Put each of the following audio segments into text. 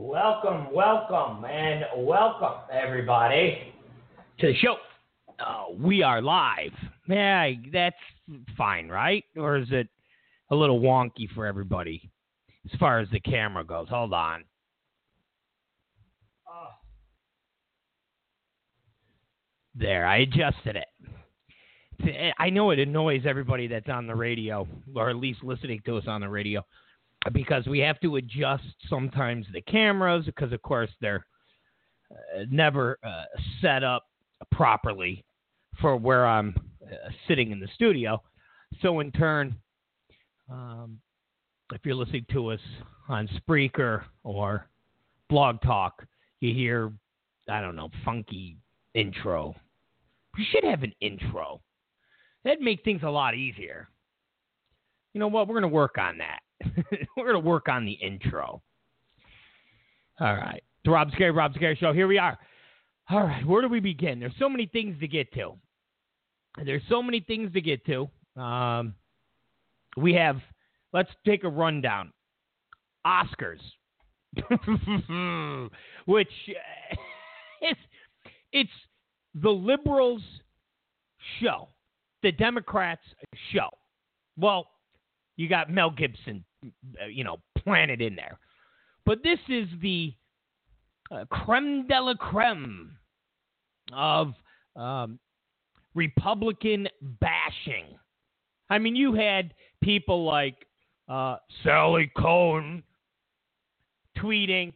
Welcome, everybody, to the show. We are live. Yeah, that's fine, right? Or is it a little wonky for everybody as far as the camera goes? Hold on. There, I adjusted it. I know it annoys everybody that's on the radio, or at least listening to us on the radio, because we have to adjust sometimes the cameras because, of course, they're never set up properly for where I'm sitting in the studio. So, in turn, if you're listening to us on Spreaker or Blog Talk, you hear, I don't know, funky intro. We should have an intro. That'd make things a lot easier. You know what? We're going to work on that. We're going to work on the intro. All right. The Rob Zicari Show. Here we are. All right. Where do we begin? There's so many things to get to. We have, let's take a rundown. Oscars. Which it's the liberals' show. The Democrats' show. Well, you got Mel Gibson, planted in there. But this is the creme de la creme of Republican bashing. I mean, you had people like Sally Kohn tweeting,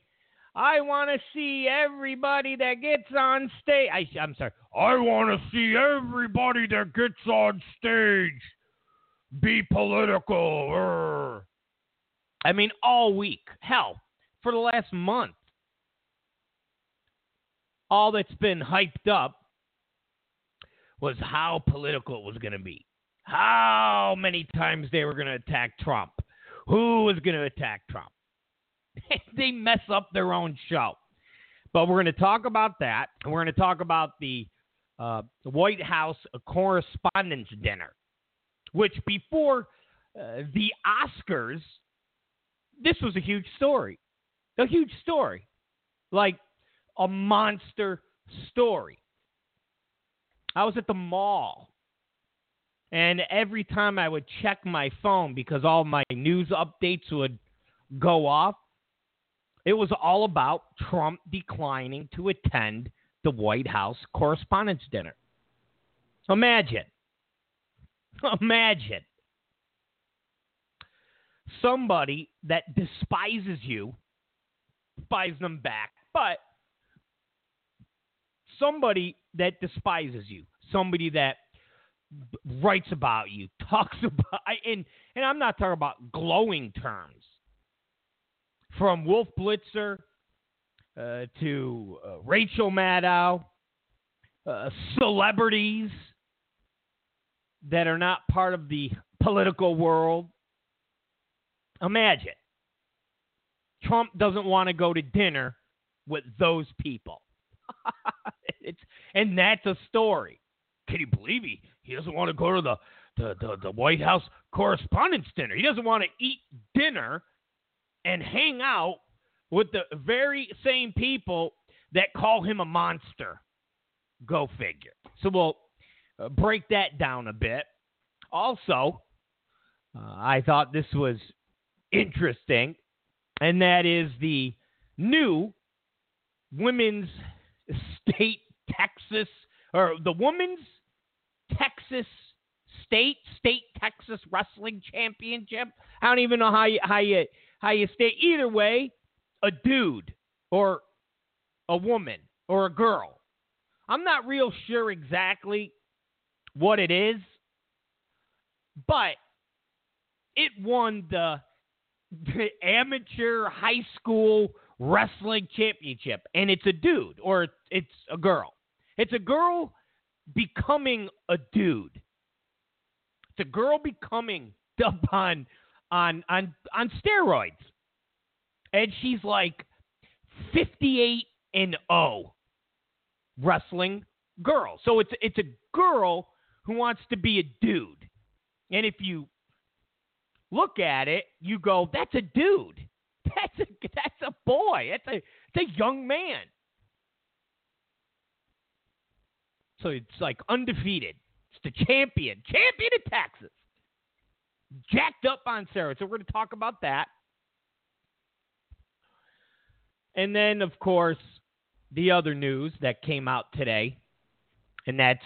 I want to see everybody that gets on stage. I'm sorry. I want to see everybody that gets on stage be political. I mean, all week. Hell, for the last month. All that's been hyped up was how political it was going to be. How many times they were going to attack Trump. Who was going to attack Trump? They mess up their own show. But we're going to talk about that. And we're going to talk about the White House Correspondents' Dinner. Which before the Oscars, this was a huge story. A huge story. Like a monster story. I was at the mall. And every time I would check my phone because all my news updates would go off, it was all about Trump declining to attend the White House Correspondents' Dinner. Imagine somebody that despises you buys them back, but somebody that despises you, somebody that writes about you, talks about, and I'm not talking about glowing terms, from Wolf Blitzer to Rachel Maddow, celebrities that are not part of the political world. Imagine. Trump doesn't want to go to dinner with those people. And that's a story. Can you believe he doesn't want to go to the White House Correspondents' Dinner? He doesn't want to eat dinner and hang out with the very same people that call him a monster. Go figure. So we'll break that down a bit. Also, I thought this was interesting, and that is the new women's state Texas, or the women's Texas state Texas wrestling championship. I don't even know how you state. Either way, a dude or a woman or a girl. I'm not real sure exactly what it is, but it won the amateur high school wrestling championship, and it's a dude, or it's a girl. It's a girl becoming a dude. It's a girl becoming up on steroids, and she's like 58-0 wrestling girl. So it's a girl who wants to be a dude. And if you look at it, you go, that's a dude. That's a boy. It's a young man. So it's like undefeated. It's the champion. Champion of Texas. Jacked up on steroids. So we're going to talk about that. And then, of course, the other news that came out today, and that's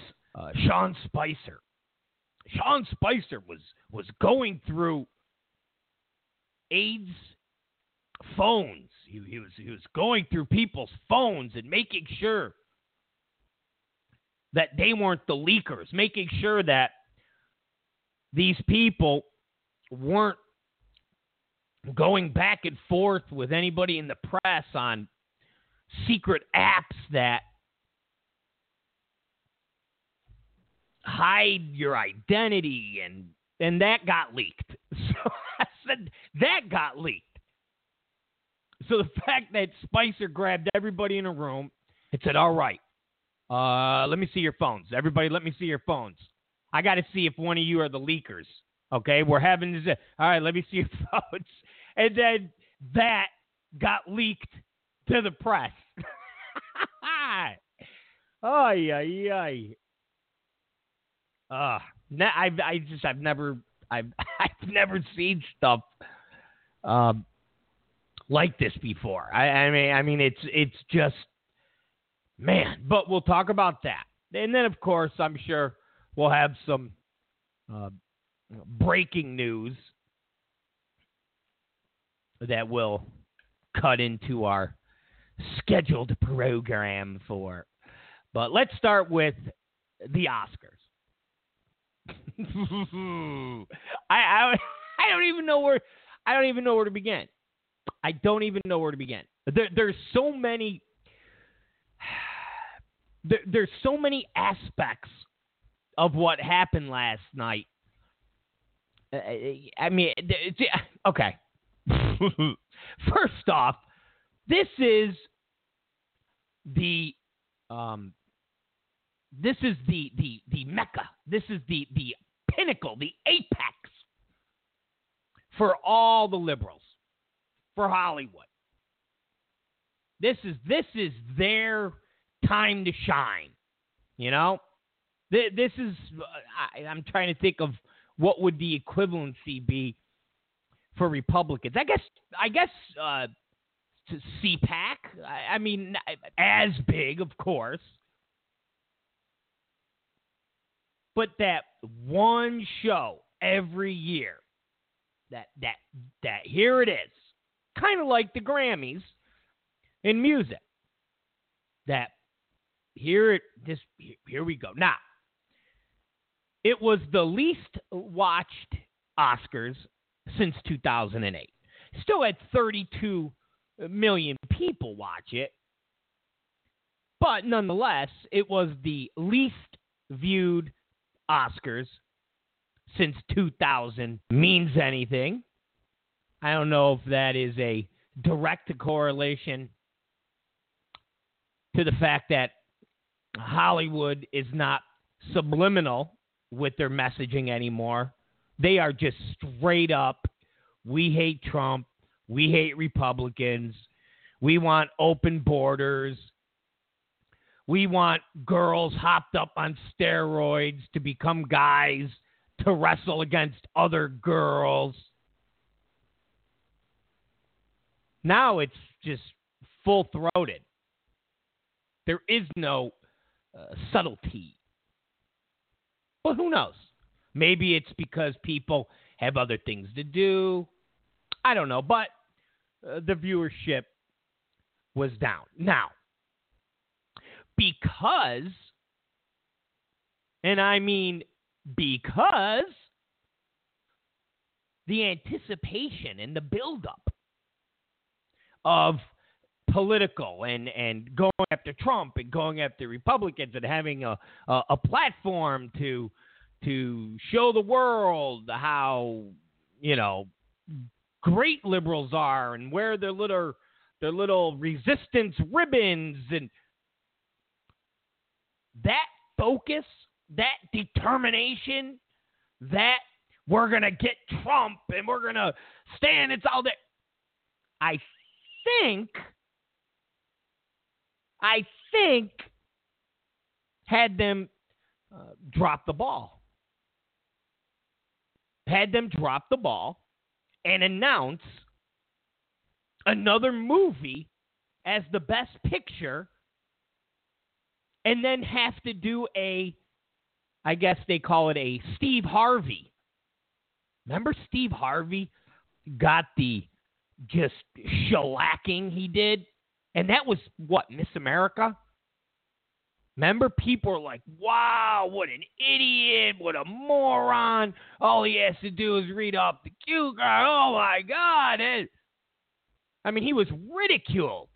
Sean Spicer. Sean Spicer was going through AIDS phones. He was going through people's phones and making sure that they weren't the leakers, making sure that these people weren't going back and forth with anybody in the press on secret apps that hide your identity, and that got leaked. So I said that got leaked. So the fact that Spicer grabbed everybody in a room and said, all right, let me see your phones. Everybody, let me see your phones. I got to see if one of you are the leakers. Okay, we're having this. All right, let me see your phones. And then that got leaked to the press. I've never seen stuff like this before. I mean, it's just, man. But we'll talk about that, and then of course, I'm sure we'll have some breaking news that will cut into our scheduled program for. But let's start with the Oscars. I don't even know where to begin. I don't even know where to begin. There's so many aspects of what happened last night. I mean, okay. First off, This is the mecca. This is the pinnacle, the apex for all the liberals, for Hollywood. This is their time to shine. You know, this is. I'm trying to think of what would the equivalency be for Republicans. I guess to CPAC. I mean, as big, of course. But that one show every year, that here it is, kind of like the Grammys in music. That here we go. Now, it was the least watched Oscars since 2008. Still had 32 million people watch it, but nonetheless, it was the least viewed Oscars since 2000 means anything. I don't know if that is a direct correlation to the fact that Hollywood is not subliminal with their messaging anymore. They are just straight up, we hate Trump, we hate Republicans, we want open borders. We want girls hopped up on steroids to become guys to wrestle against other girls. Now it's just full-throated. There is no subtlety. Well, who knows? Maybe it's because people have other things to do. I don't know, but the viewership was down. Now, because, and I mean because, the anticipation and the buildup of political and going after Trump and going after Republicans and having a platform to show the world how, you know, great liberals are and wear their little resistance ribbons and. That focus, that determination, that we're going to get Trump and we're going to stand, it's all that. I think had them drop the ball. Had them drop the ball and announce another movie as the best picture and then have to do a, I guess they call it a Steve Harvey. Remember Steve Harvey got the just shellacking he did? And that was, what, Miss America? Remember, people are like, wow, what an idiot, what a moron. All he has to do is read off the cue card. Oh, my God. I mean, he was ridiculed.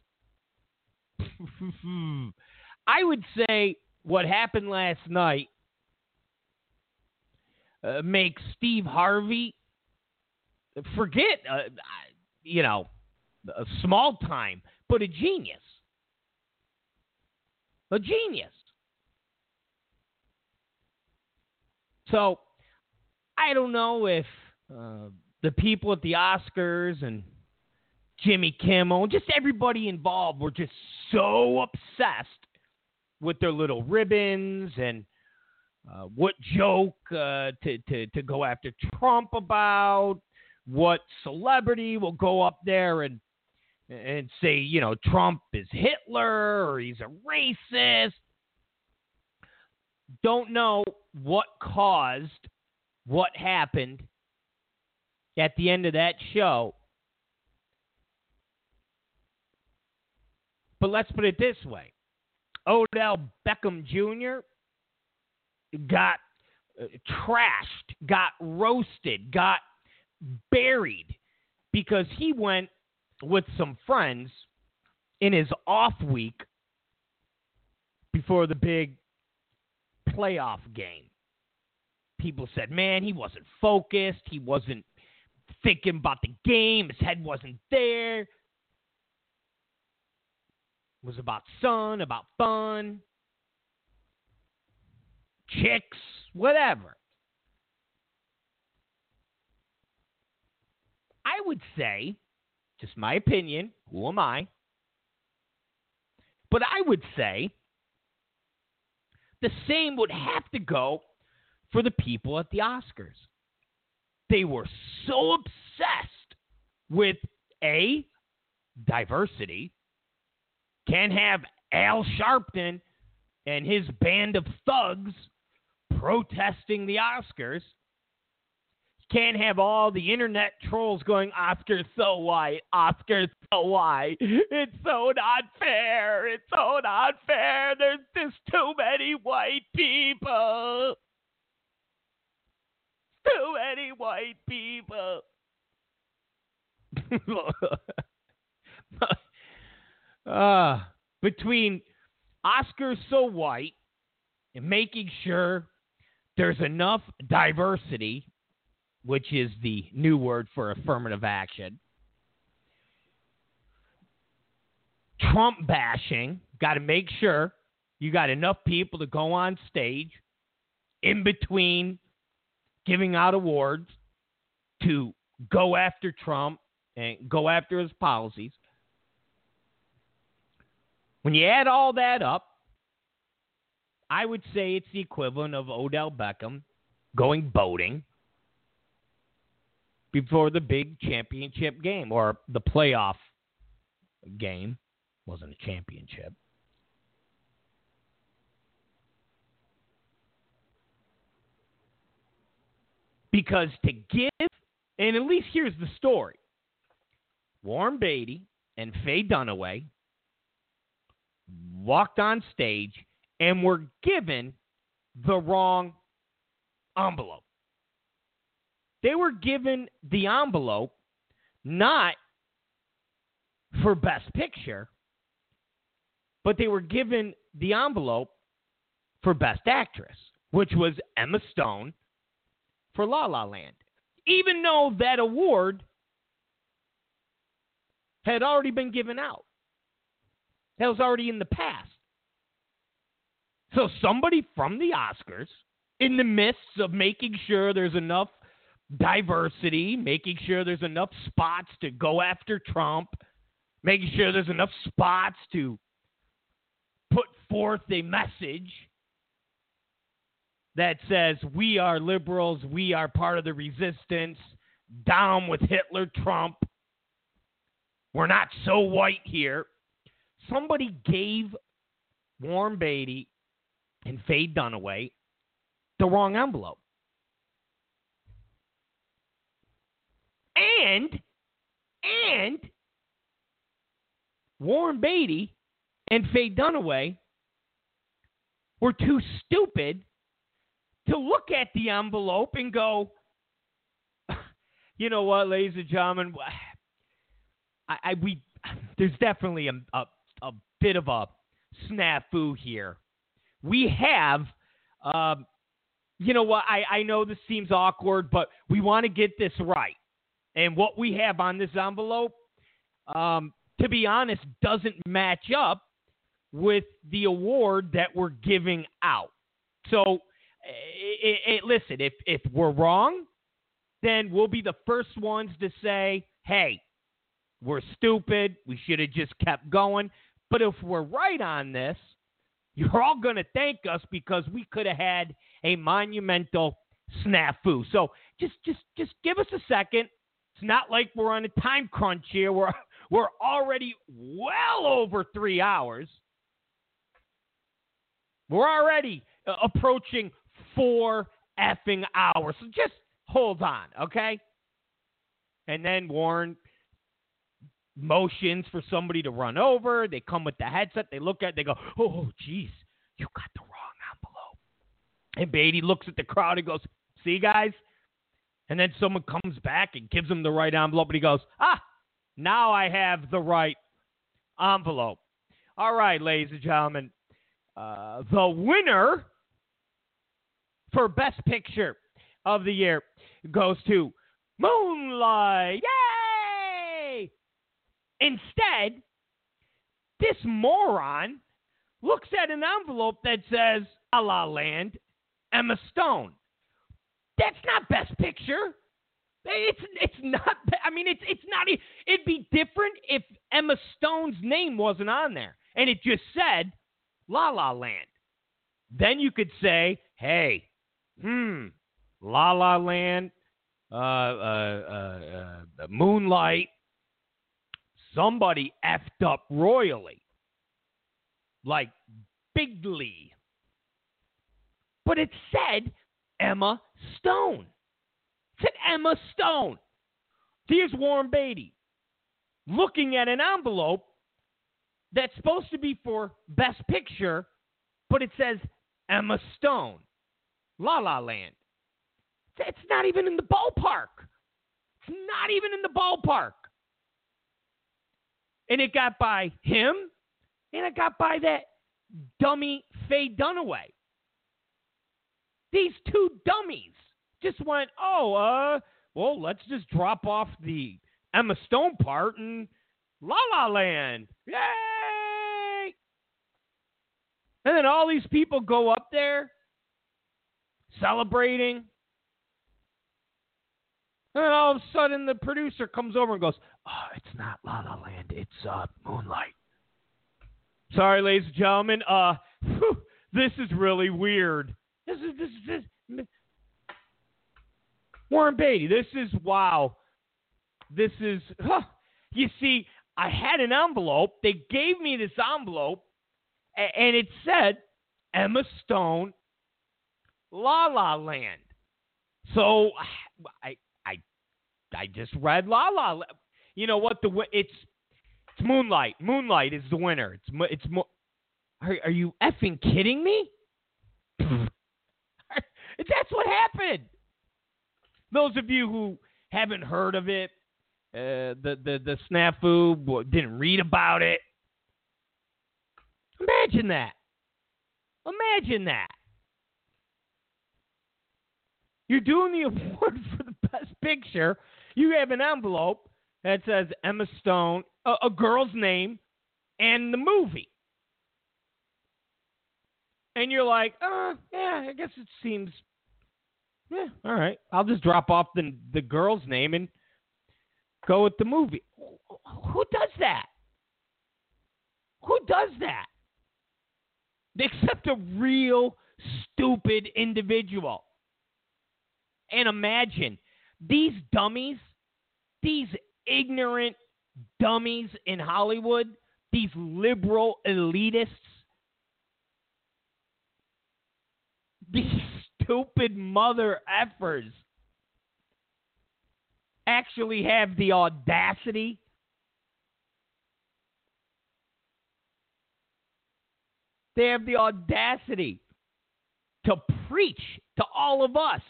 I would say what happened last night makes Steve Harvey forget, a small time, but a genius. A genius. So, I don't know if the people at the Oscars and Jimmy Kimmel, just everybody involved, were just so obsessed with their little ribbons and what joke to go after Trump about, what celebrity will go up there and say, Trump is Hitler or he's a racist. Don't know what caused what happened at the end of that show. But let's put it this way. Odell Beckham Jr. got trashed, got roasted, got buried because he went with some friends in his off week before the big playoff game. People said, man, he wasn't focused. He wasn't thinking about the game. His head wasn't there. It was about sun, about fun, chicks, whatever. I would say, just my opinion, who am I? But I would say the same would have to go for the people at the Oscars. They were so obsessed with, A, diversity. Can't have Al Sharpton and his band of thugs protesting the Oscars. Can't have all the internet trolls going, Oscars so white, Oscars so white. It's so not fair. It's so not fair. There's just too many white people. Too many white people. Between Oscars so white and making sure there's enough diversity, which is the new word for affirmative action. Trump bashing. Got to make sure you got enough people to go on stage in between giving out awards to go after Trump and go after his policies. When you add all that up, I would say it's the equivalent of Odell Beckham going boating before the big championship game, or the playoff game. Wasn't a championship. Because to give, and at least here's the story. Warren Beatty and Faye Dunaway walked on stage and were given the wrong envelope. They were given the envelope not for Best Picture, but they were given the envelope for Best Actress, which was Emma Stone for La La Land, even though that award had already been given out. That was already in the past. So somebody from the Oscars, in the midst of making sure there's enough diversity, making sure there's enough spots to go after Trump, making sure there's enough spots to put forth a message that says, we are liberals, we are part of the resistance, down with Hitler, Trump, we're not so white here. Somebody gave Warren Beatty and Faye Dunaway the wrong envelope. And Warren Beatty and Faye Dunaway were too stupid to look at the envelope and go, you know what, ladies and gentlemen, there's definitely a bit of a snafu here. We have, you know what, I know this seems awkward, but we want to get this right. And what we have on this envelope, to be honest, doesn't match up with the award that we're giving out. So, listen, if we're wrong, then we'll be the first ones to say, hey, we're stupid, we should have just kept going. But if we're right on this, you're all going to thank us because we could have had a monumental snafu. So just give us a second. It's not like we're on a time crunch here. We're already well over 3 hours. We're already approaching 4 effing hours. So just hold on, okay? And then Warren motions for somebody to run over. They come with the headset. They look at it. They go, oh, geez, you got the wrong envelope. And Beatty looks at the crowd and goes, see, guys? And then someone comes back and gives him the right envelope, and he goes, ah, now I have the right envelope. All right, ladies and gentlemen, the winner for Best Picture of the Year goes to Moonlight. Yay! Instead, this moron looks at an envelope that says, La La Land, Emma Stone. That's not Best Picture. It's not. I mean, it's not. It'd be different if Emma Stone's name wasn't on there and it just said La La Land. Then you could say, hey, La La Land, Moonlight. Somebody effed up royally, like bigly. But it said Emma Stone. It's an Emma Stone. Here's Warren Beatty looking at an envelope that's supposed to be for Best Picture, but it says Emma Stone, La La Land. It's not even in the ballpark. It's not even in the ballpark. And it got by him, and it got by that dummy Faye Dunaway. These two dummies just went, well, let's just drop off the Emma Stone part and La La Land. Yay! And then all these people go up there celebrating. And then all of a sudden the producer comes over and goes, oh, it's not La La Land, it's Moonlight. Sorry, ladies and gentlemen, this is really weird. This is Warren Beatty. This is you see, I had an envelope. They gave me this envelope, and it said Emma Stone, La La Land. So I just read La La Land. You know what? It's Moonlight. Moonlight is the winner. Are you effing kidding me? That's what happened. Those of you who haven't heard of it, the snafu, didn't read about it. Imagine that. You're doing the award for the Best Picture. You have an envelope that says Emma Stone, a girl's name, and the movie. And you're like, yeah, I guess it seems Yeah, all right. I'll just drop off the girl's name and go with the movie. Who does that? Who does that? Except a real stupid individual. And imagine these dummies, these ignorant dummies in Hollywood, these liberal elitists, these stupid mother effers actually have the audacity to preach to all of us.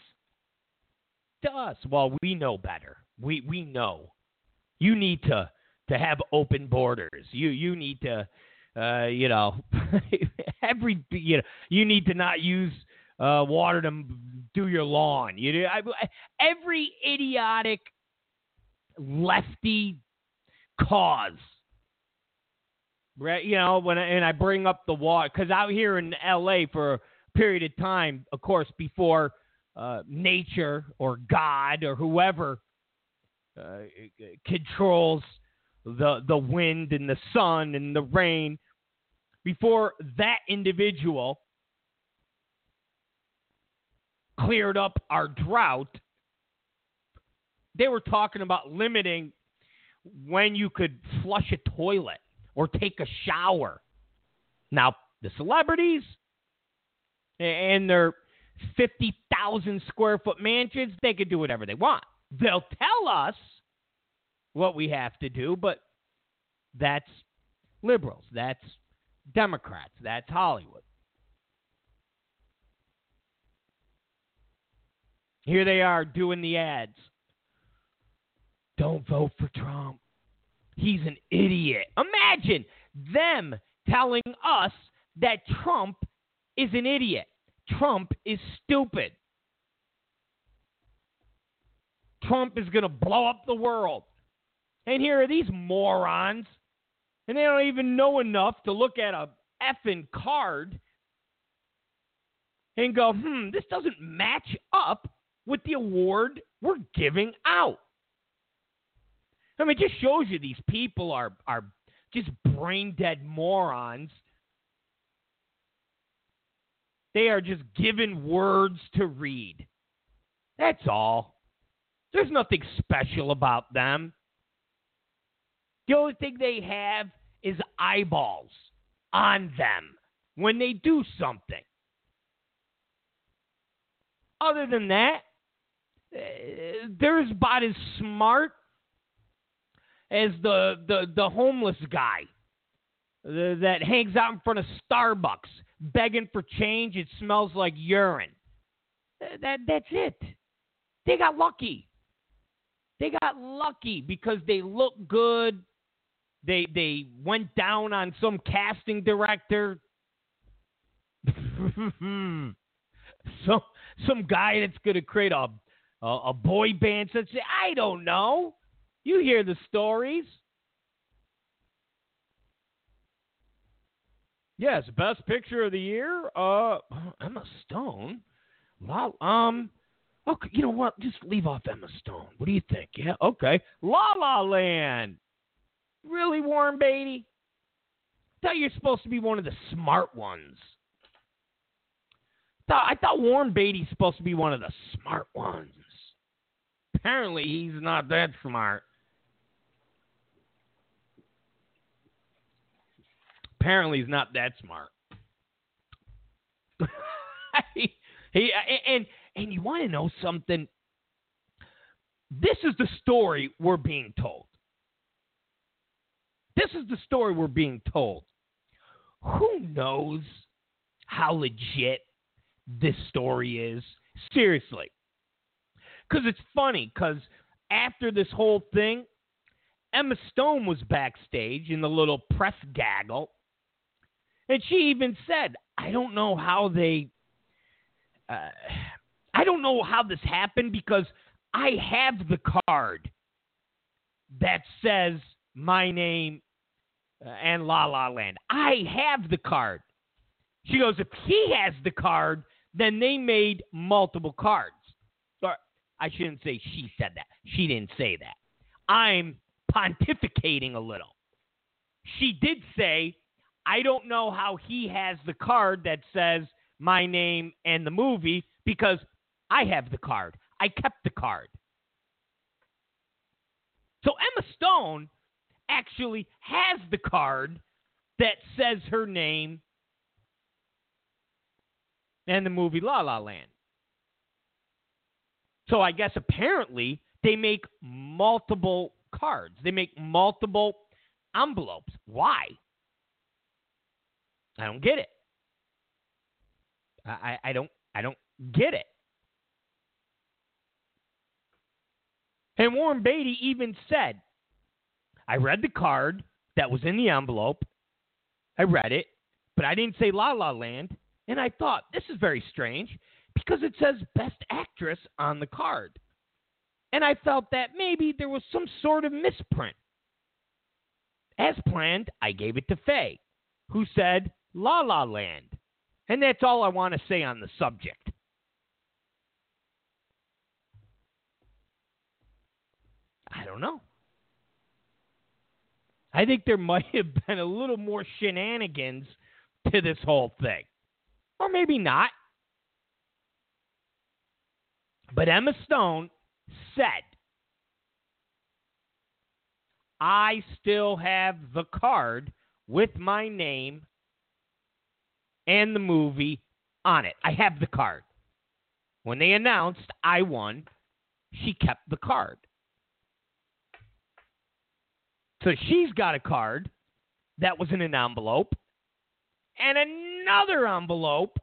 To us. Well, we know better. We know. You need to have open borders. You need to, you need to not use water to do your lawn. Every idiotic lefty cause. Right, I bring up the water because out here in L.A. for a period of time, of course, before nature or God or whoever controls the wind and the sun and the rain, before that individual cleared up our drought, they were talking about limiting when you could flush a toilet or take a shower. Now, the celebrities and their 50,000 square foot mansions, they can do whatever they want. They'll tell us what we have to do, but that's liberals, that's Democrats, that's Hollywood. Here they are doing the ads. Don't vote for Trump. He's an idiot. Imagine them telling us that Trump is an idiot. Trump is stupid. Trump is going to blow up the world. And here are these morons, and they don't even know enough to look at a effing card and go, this doesn't match up with the award we're giving out. I mean, it just shows you these people are just brain-dead morons. They are just given words to read. That's all. There's nothing special about them. The only thing they have is eyeballs on them when they do something. Other than that, they're about as smart as the homeless guy that hangs out in front of Starbucks begging for change. It smells like urine. That's it. They got lucky. They got lucky because they look good. They went down on some casting director. Some guy that's going to create a boy band. I don't know. You hear the stories. Yes, best picture of the year. Emma Stone. Wow. Okay, you know what? Just leave off Emma Stone. What do you think? Yeah, okay. La La Land. Really, Warren Beatty? I thought you're supposed to be one of the smart ones. I thought Warren Beatty's supposed to be one of the smart ones. Apparently, he's not that smart. And you want to know something? This is the story we're being told. Who knows how legit this story is? Seriously. Because it's funny, because after this whole thing, Emma Stone was backstage in the little press gaggle, and she even said, I don't know how this happened because I have the card that says my name and La La Land. I have the card. She goes, if he has the card, then they made multiple cards. I shouldn't say she said that. She didn't say that. I'm pontificating a little. She did say, I don't know how he has the card that says my name and the movie because I have the card. I kept the card. So Emma Stone actually has the card that says her name and the movie La La Land. So I guess apparently they make multiple cards. They make multiple envelopes. Why? I don't get it. I don't get it. And Warren Beatty even said, I read the card that was in the envelope. I read it, but I didn't say La La Land. And I thought, this is very strange because it says Best Actress on the card. And I felt that maybe there was some sort of misprint. As planned, I gave it to Faye, who said La La Land. And that's all I want to say on the subject. I don't know. I think there might have been a little more shenanigans to this whole thing. Or maybe not. But Emma Stone said, I still have the card with my name and the movie on it. I have the card. When they announced I won, she kept the card. So she's got a card that was in an envelope, and another envelope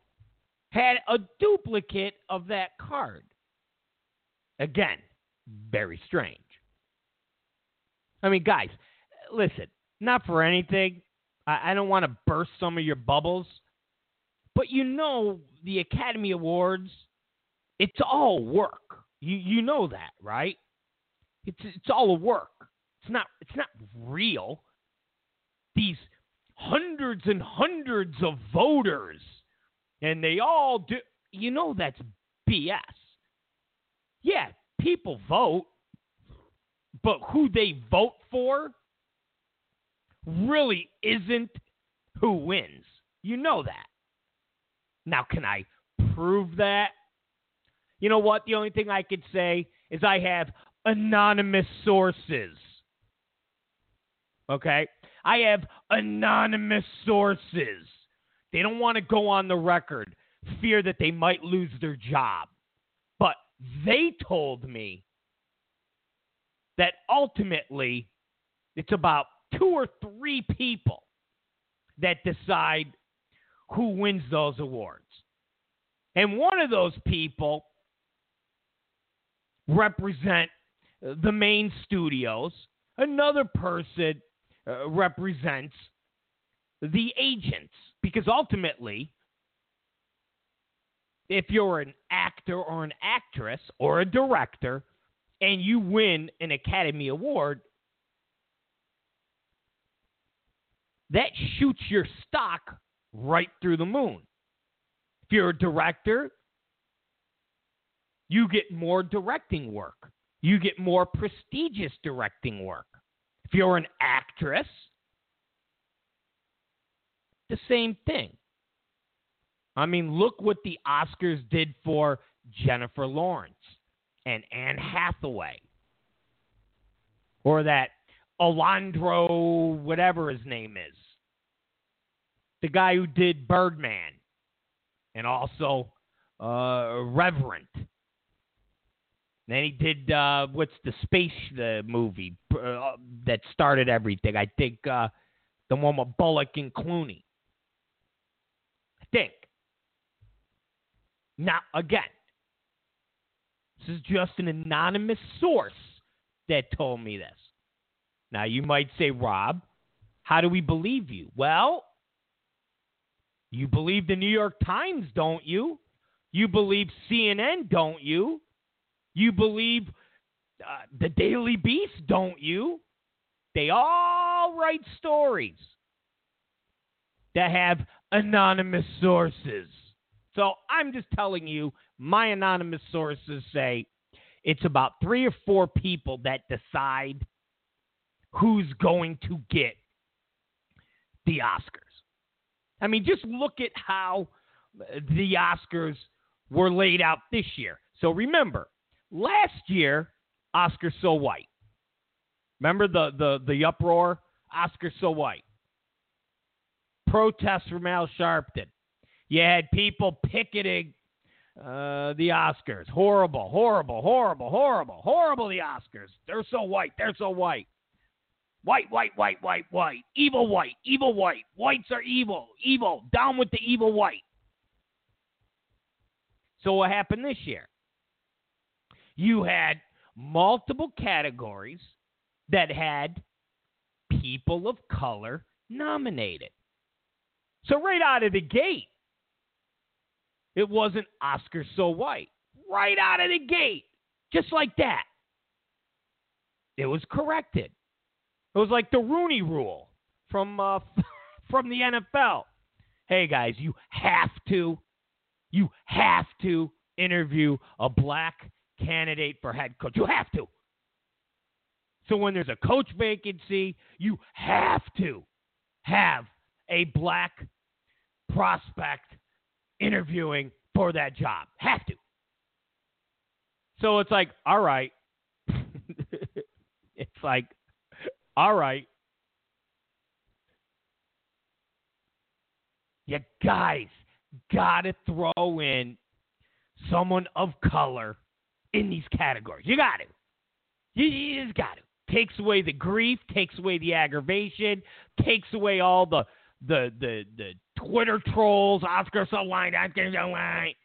had a duplicate of that card. Again, very strange. I mean, guys, listen, not for anything. I don't want to burst some of your bubbles, but you know the Academy Awards, it's all work. You know that, right? It's all a work. It's not real. These hundreds and hundreds of voters, and they all do. You know that's BS. Yeah, people vote, but who they vote for really isn't who wins. You know that. Now, can I prove that? You know what? The only thing I could say is I have anonymous sources. Okay? I have anonymous sources. They don't want to go on the record, fear that they might lose their job. But they told me that ultimately it's about 2 or 3 people that decide who wins those awards. And one of those people represent the main studios. Another person represents the agents, because ultimately, if you're an actor or an actress or a director and you win an Academy Award, that shoots your stock right through the moon. If you're a director, you get more directing work. You get more prestigious directing work. If you're an actress, the same thing. I mean, look what the Oscars did for Jennifer Lawrence and Anne Hathaway. Or that Alondro, whatever his name is. The guy who did Birdman. And also Reverend. Then he did, what's the space movie that started everything? I think the one with Bullock and Clooney. I think. Now, again, this is just an anonymous source that told me this. Now, you might say, Rob, how do we believe you? Well, you believe the New York Times, don't you? You believe CNN, don't you? You believe the Daily Beast, don't you? They all write stories that have anonymous sources. So I'm just telling you, my anonymous sources say It's about 3 or 4 people that decide who's going to get the Oscars. I mean, just look at how the Oscars were laid out this year. So remember, last year, Oscar so white. Remember the uproar? Oscar so white. Protests from Al Sharpton. You had people picketing the Oscars. Horrible, horrible, horrible, horrible, horrible, the Oscars. They're so white. They're so white. White, white, white, white, white. Evil white. Evil white. Whites are evil. Evil. Down with the evil white. So what happened this year? You had multiple categories that had people of color nominated. So right out of the gate, it wasn't Oscar so white. Right out of the gate, just like that, it was corrected. It was like the Rooney Rule from the NFL. Hey guys, you have to interview a black candidate for head coach. You have to. So when there's a coach vacancy, you have to have a black prospect interviewing for that job. Have to. So it's like, all right. It's like, all right. You guys gotta throw in someone of color in these categories. You got to. You just got to. Takes away the grief, takes away the aggravation, takes away all the Twitter trolls, Oscar so white, Oscar so white.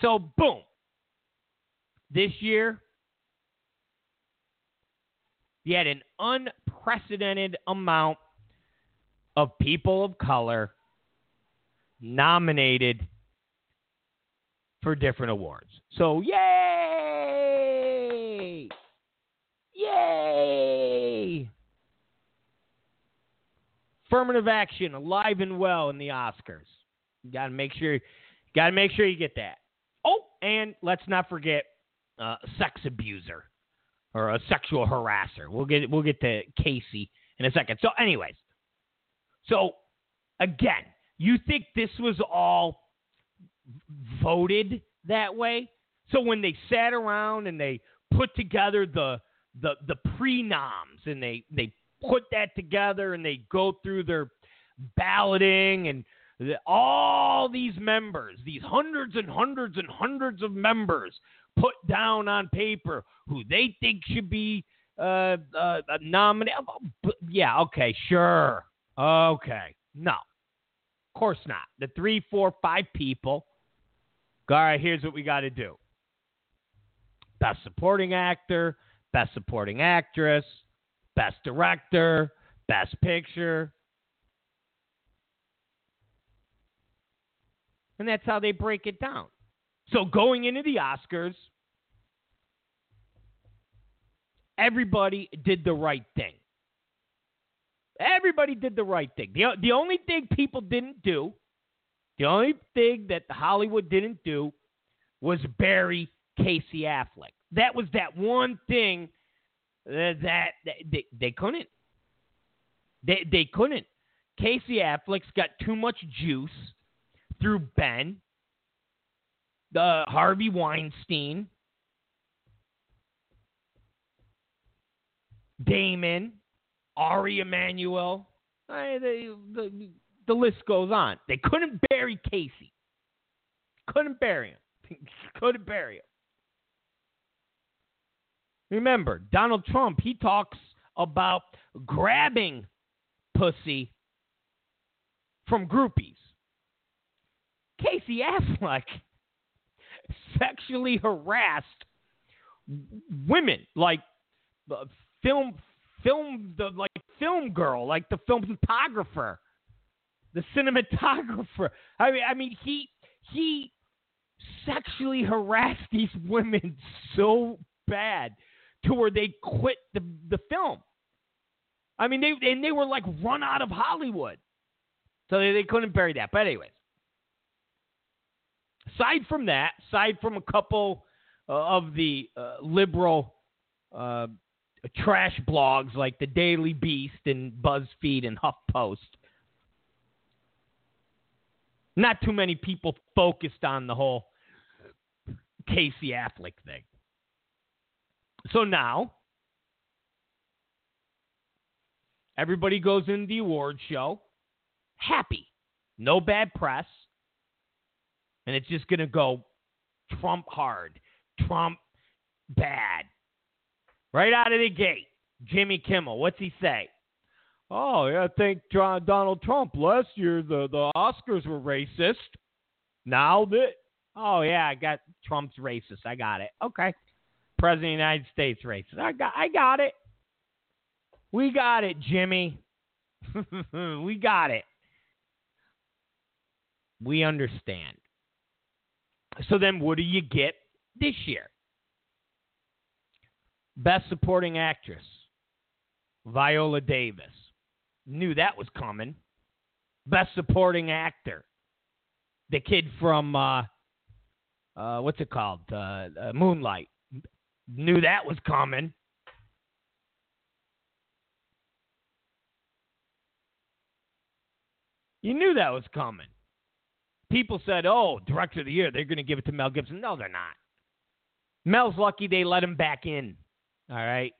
So boom. This year, you had an unprecedented amount of people of color nominated for different awards. So yay! Yay! Affirmative action alive and well in the Oscars. You got to make sure. You get that. Oh, and let's not forget sex abuser or a sexual harasser. We'll get to Casey in a second. So, anyways, so again, you think this was all voted that way? So when they sat around and they put together the pre-noms and they put that together and they go through their balloting and all these members, these hundreds and hundreds and hundreds of members put down on paper who they think should be nominated. Yeah, okay, sure. Okay. No, of course not. The 3, 4, 5 people. All right, here's what we got to do. Best supporting actor, best supporting actress, best director, best picture. And that's how they break it down. So going into the Oscars, everybody did the right thing. Everybody did the right thing. The only thing people didn't do, the only thing that Hollywood didn't do was bury Casey Affleck. That was that one thing that they couldn't. They couldn't. Casey Affleck's got too much juice through Ben, Harvey Weinstein, Damon, Ari Emanuel. The list goes on. They couldn't bury Casey. Couldn't bury him. Couldn't bury him. Remember, Donald Trump, he talks about grabbing pussy from groupies. Casey Affleck sexually harassed women, like film girl, like the film photographer, the cinematographer. I mean, he sexually harassed these women so bad to where they quit the film. I mean, they were like run out of Hollywood, so they couldn't bury that. But anyways, aside from a couple of the liberal trash blogs like the Daily Beast and BuzzFeed and HuffPost. Not too many people focused on the whole Casey Affleck thing. So now, everybody goes into the award show happy. No bad press. And it's just going to go Trump hard, Trump bad. Right out of the gate, Jimmy Kimmel, what's he say? Oh, yeah, I think Donald Trump last year, the Oscars were racist. Now that, oh, yeah, I got Trump's racist. I got it. Okay. President of the United States racist. I got it. We got it, Jimmy. We got it. We understand. So then what do you get this year? Best Supporting Actress, Viola Davis. Knew that was coming. Best Supporting Actor, the kid from, what's it called? Moonlight. Knew that was coming. You knew that was coming. People said, oh, Director of the Year, they're going to give it to Mel Gibson. No, they're not. Mel's lucky they let him back in. All right.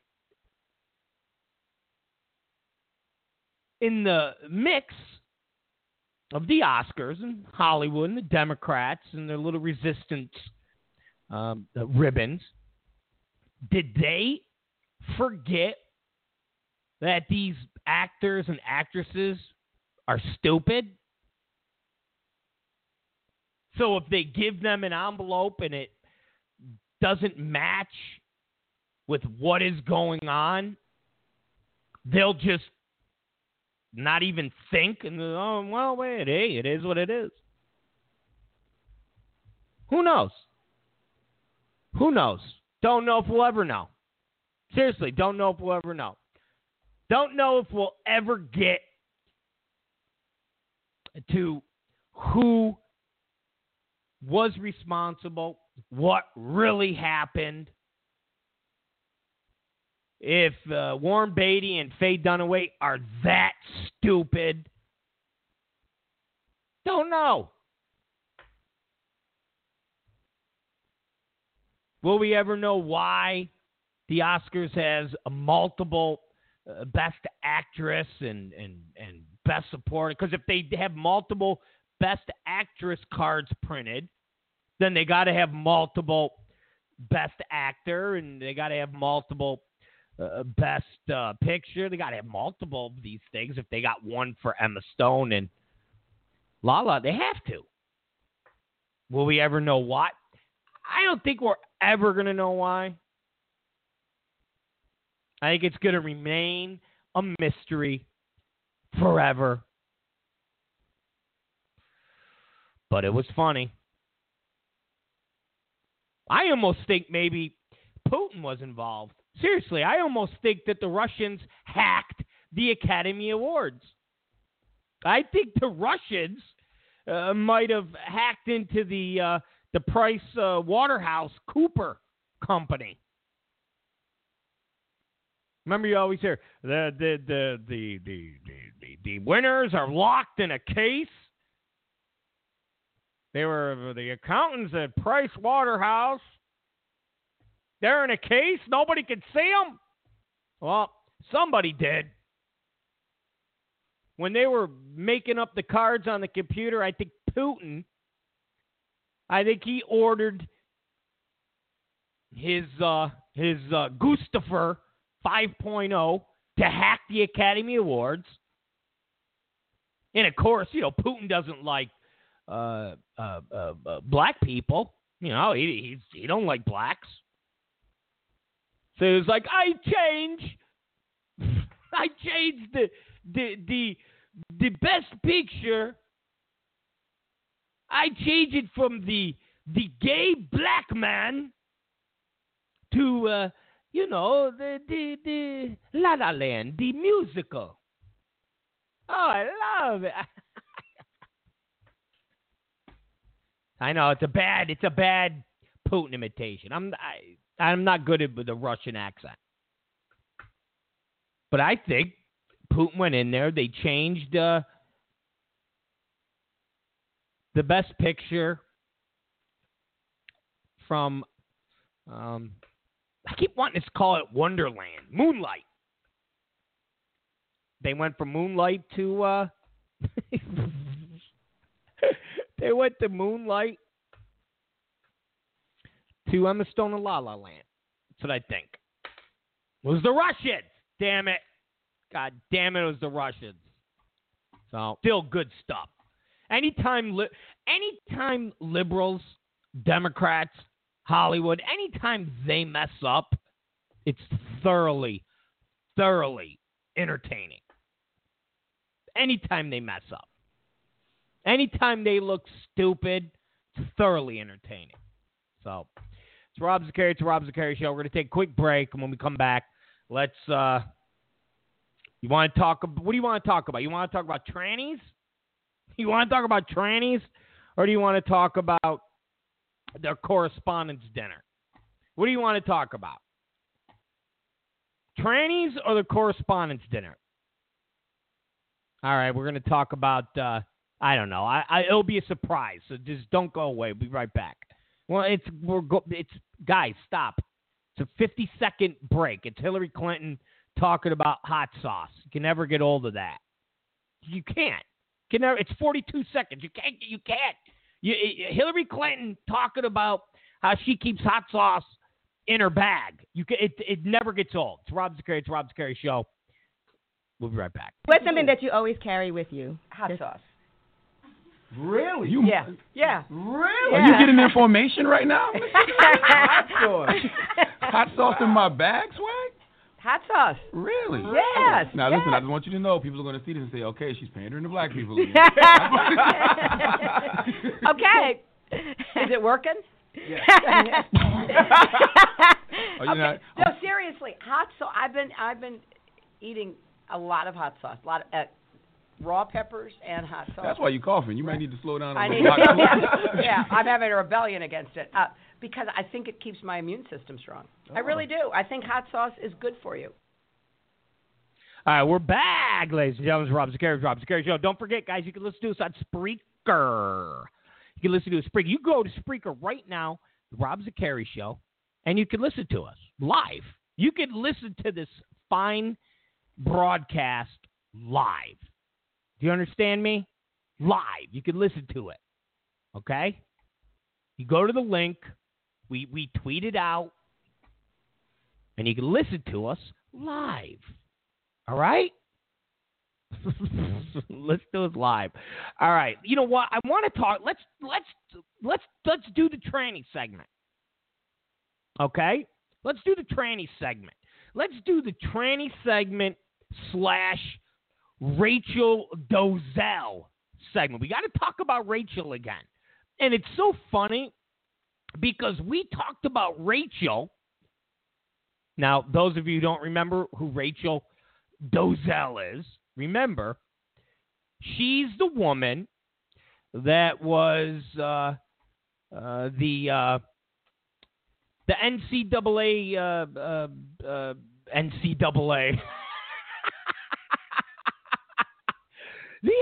In the mix of the Oscars and Hollywood and the Democrats and their little resistance ribbons, did they forget that these actors and actresses are stupid? So if they give them an envelope and it doesn't match with what is going on, they'll just not even think and, oh, well, wait, hey, it is what it is. Who knows? Who knows? Don't know if we'll ever know. Seriously, don't know if we'll ever know. Don't know if we'll ever get to who was responsible, what really happened. If Warren Beatty and Faye Dunaway are that stupid, don't know. Will we ever know why the Oscars has a multiple Best Actress and Best Supporting? Because if they have multiple Best Actress cards printed, then they got to have multiple Best Actor, and they got to have multiple Best Picture. They got to have multiple of these things. If they got one for Emma Stone and La La, they have to. Will we ever know why? I don't think we're ever going to know why. I think it's going to remain a mystery forever. But it was funny. I almost think maybe Putin was involved. Seriously, I almost think that the Russians hacked the Academy Awards. I think the Russians might have hacked into the Price Waterhouse Cooper company. Remember, you always hear the winners are locked in a case. They were the accountants at Price Waterhouse. They're in a case. Nobody could see them. Well, somebody did. When they were making up the cards on the computer, I think Putin, he ordered his Gustafer 5.0 to hack the Academy Awards. And of course, you know, Putin doesn't like black people. You know, he don't like blacks. So he was like, I changed the Best Picture. I changed it from the gay black man to the La La Land, the musical. Oh, I love it. I know it's a bad Putin imitation. I'm not good at the Russian accent. But I think Putin went in there. They changed the best picture from, I keep wanting to call it Wonderland, Moonlight. They went from Moonlight to, they went to Moonlight to Emma Stone and La La Land. That's what I think. It was the Russians. Damn it. God damn it, it was the Russians. So, still good stuff. Anytime liberals, Democrats, Hollywood, anytime they mess up, it's thoroughly entertaining. Anytime they mess up. Anytime they look stupid, it's thoroughly entertaining. So, it's Rob Zicari. It's the Rob Zicari Show. We're going to take a quick break, and when we come back, let's, you want to talk, what do you want to talk about? You want to talk about trannies? You want to talk about trannies? Or do you want to talk about their correspondence dinner? What do you want to talk about? Trannies or the correspondence dinner? All right, we're going to talk about, I don't know. It'll be a surprise, so just don't go away. We'll be right back. Well, guys, stop. It's a 50-second break. It's Hillary Clinton talking about hot sauce. You can never get old of that. You can't. It's 42 seconds. You can't. Hillary Clinton talking about how she keeps hot sauce in her bag. It never gets old. It's Rob Zicari. It's Rob Zicari Show. We'll be right back. What's something that you always carry with you? Hot sauce. Really? Yeah. Really? Yeah. Are you getting information right now? Hot sauce. Hot sauce in my bag, swag? Hot sauce. Really? Yes. Now, listen, I just want you to know, people are going to see this and say, okay, she's pandering to black people again. Okay. Is it working? Yes. Okay. No, seriously, hot sauce. I've been eating a lot of hot sauce, a lot of raw peppers and hot sauce. That's why you're coughing. You might need to slow down on the hot sauce. Yeah, I'm having a rebellion against it. Because I think it keeps my immune system strong. Oh. I really do. I think hot sauce is good for you. All right, we're back, ladies and gentlemen. Rob Zicari Show. Don't forget, guys, you can listen to us on Spreaker. You can listen to Spreaker. You go to Spreaker right now, the Rob Zicari Show, and you can listen to us live. You can listen to this fine broadcast live. Do you understand me? Live. You can listen to it. Okay? You go to the link. We tweet it out, and you can listen to us live. All right? Listen to us live. All right. You know what? I want to talk. Let's do the tranny segment. Okay? Let's do the tranny segment. Let's do the tranny segment / Rachel Dolezal segment. We got to talk about Rachel again. And it's so funny because we talked about Rachel. Now, those of you who don't remember who Rachel Dolezal is, remember, she's the woman that was the NCAA. The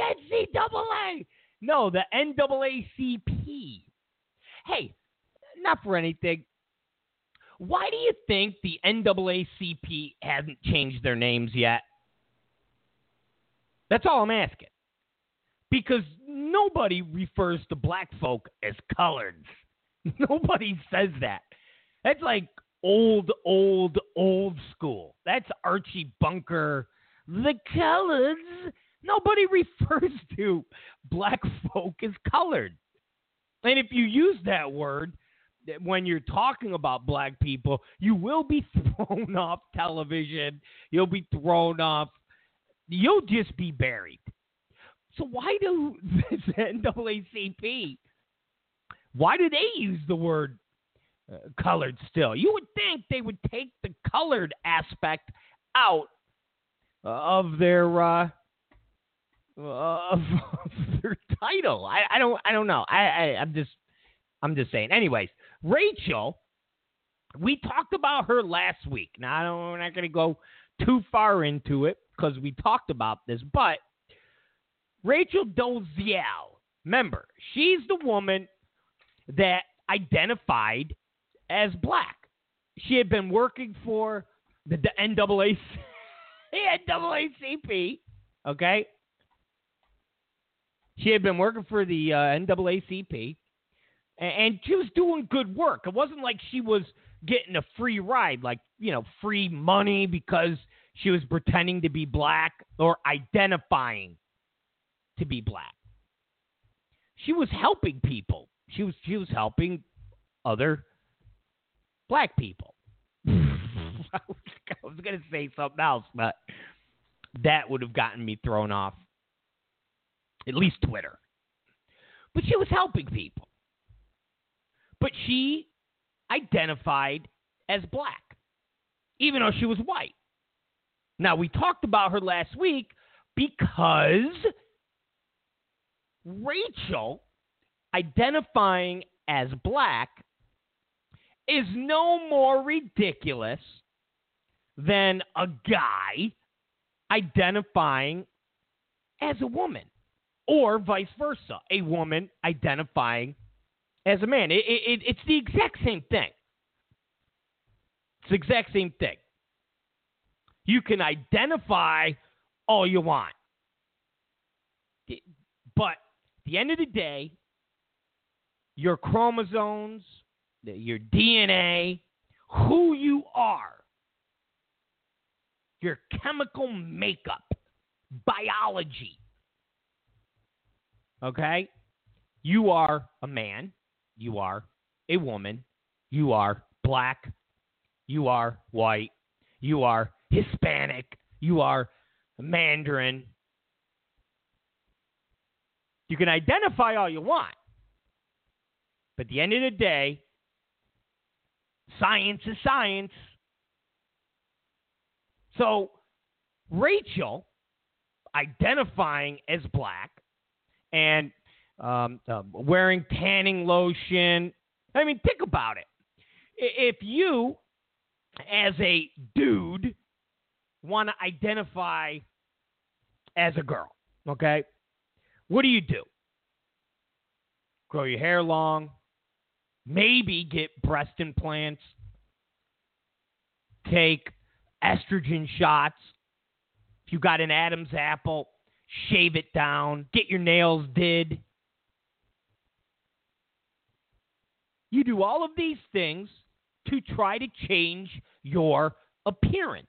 NCAA. No, the NAACP. Hey, not for anything. Why do you think the NAACP hasn't changed their names yet? That's all I'm asking. Because nobody refers to black folk as coloreds. Nobody says that. That's like old school. That's Archie Bunker. The coloreds. Nobody refers to black folk as colored. And if you use that word when you're talking about black people, you will be thrown off television. You'll be thrown off. You'll just be buried. So why do this NAACP, why do they use the word colored still? You would think they would take the colored aspect out of their... of their title. I don't know. I'm just saying. Anyways, Rachel, we talked about her last week. Now, we're not going to go too far into it because we talked about this, but Rachel Dolezal, remember, she's the woman that identified as black. She had been working for the NAACP, okay? She had been working for the NAACP, and she was doing good work. It wasn't like she was getting a free ride, like, free money because she was pretending to be black or identifying to be black. She was helping people. She was helping other black people. I was going to say something else, but that would have gotten me thrown off. At least Twitter. But she was helping people. But she identified as black, even though she was white. Now, we talked about her last week because Rachel identifying as black is no more ridiculous than a guy identifying as a woman, or vice versa, a woman identifying as a man. It's the exact same thing. It's the exact same thing. You can identify all you want, but at the end of the day, your chromosomes, your DNA, who you are, your chemical makeup, biology. Okay? You are a man. You are a woman. You are black. You are white. You are Hispanic. You are Mandarin. You can identify all you want. But at the end of the day, science is science. So, Rachel, identifying as black and wearing tanning lotion. I mean, think about it. If you, as a dude, want to identify as a girl, okay, what do? Grow your hair long. Maybe get breast implants. Take estrogen shots. If you got an Adam's apple, shave it down. Get your nails did. You do all of these things to try to change your appearance.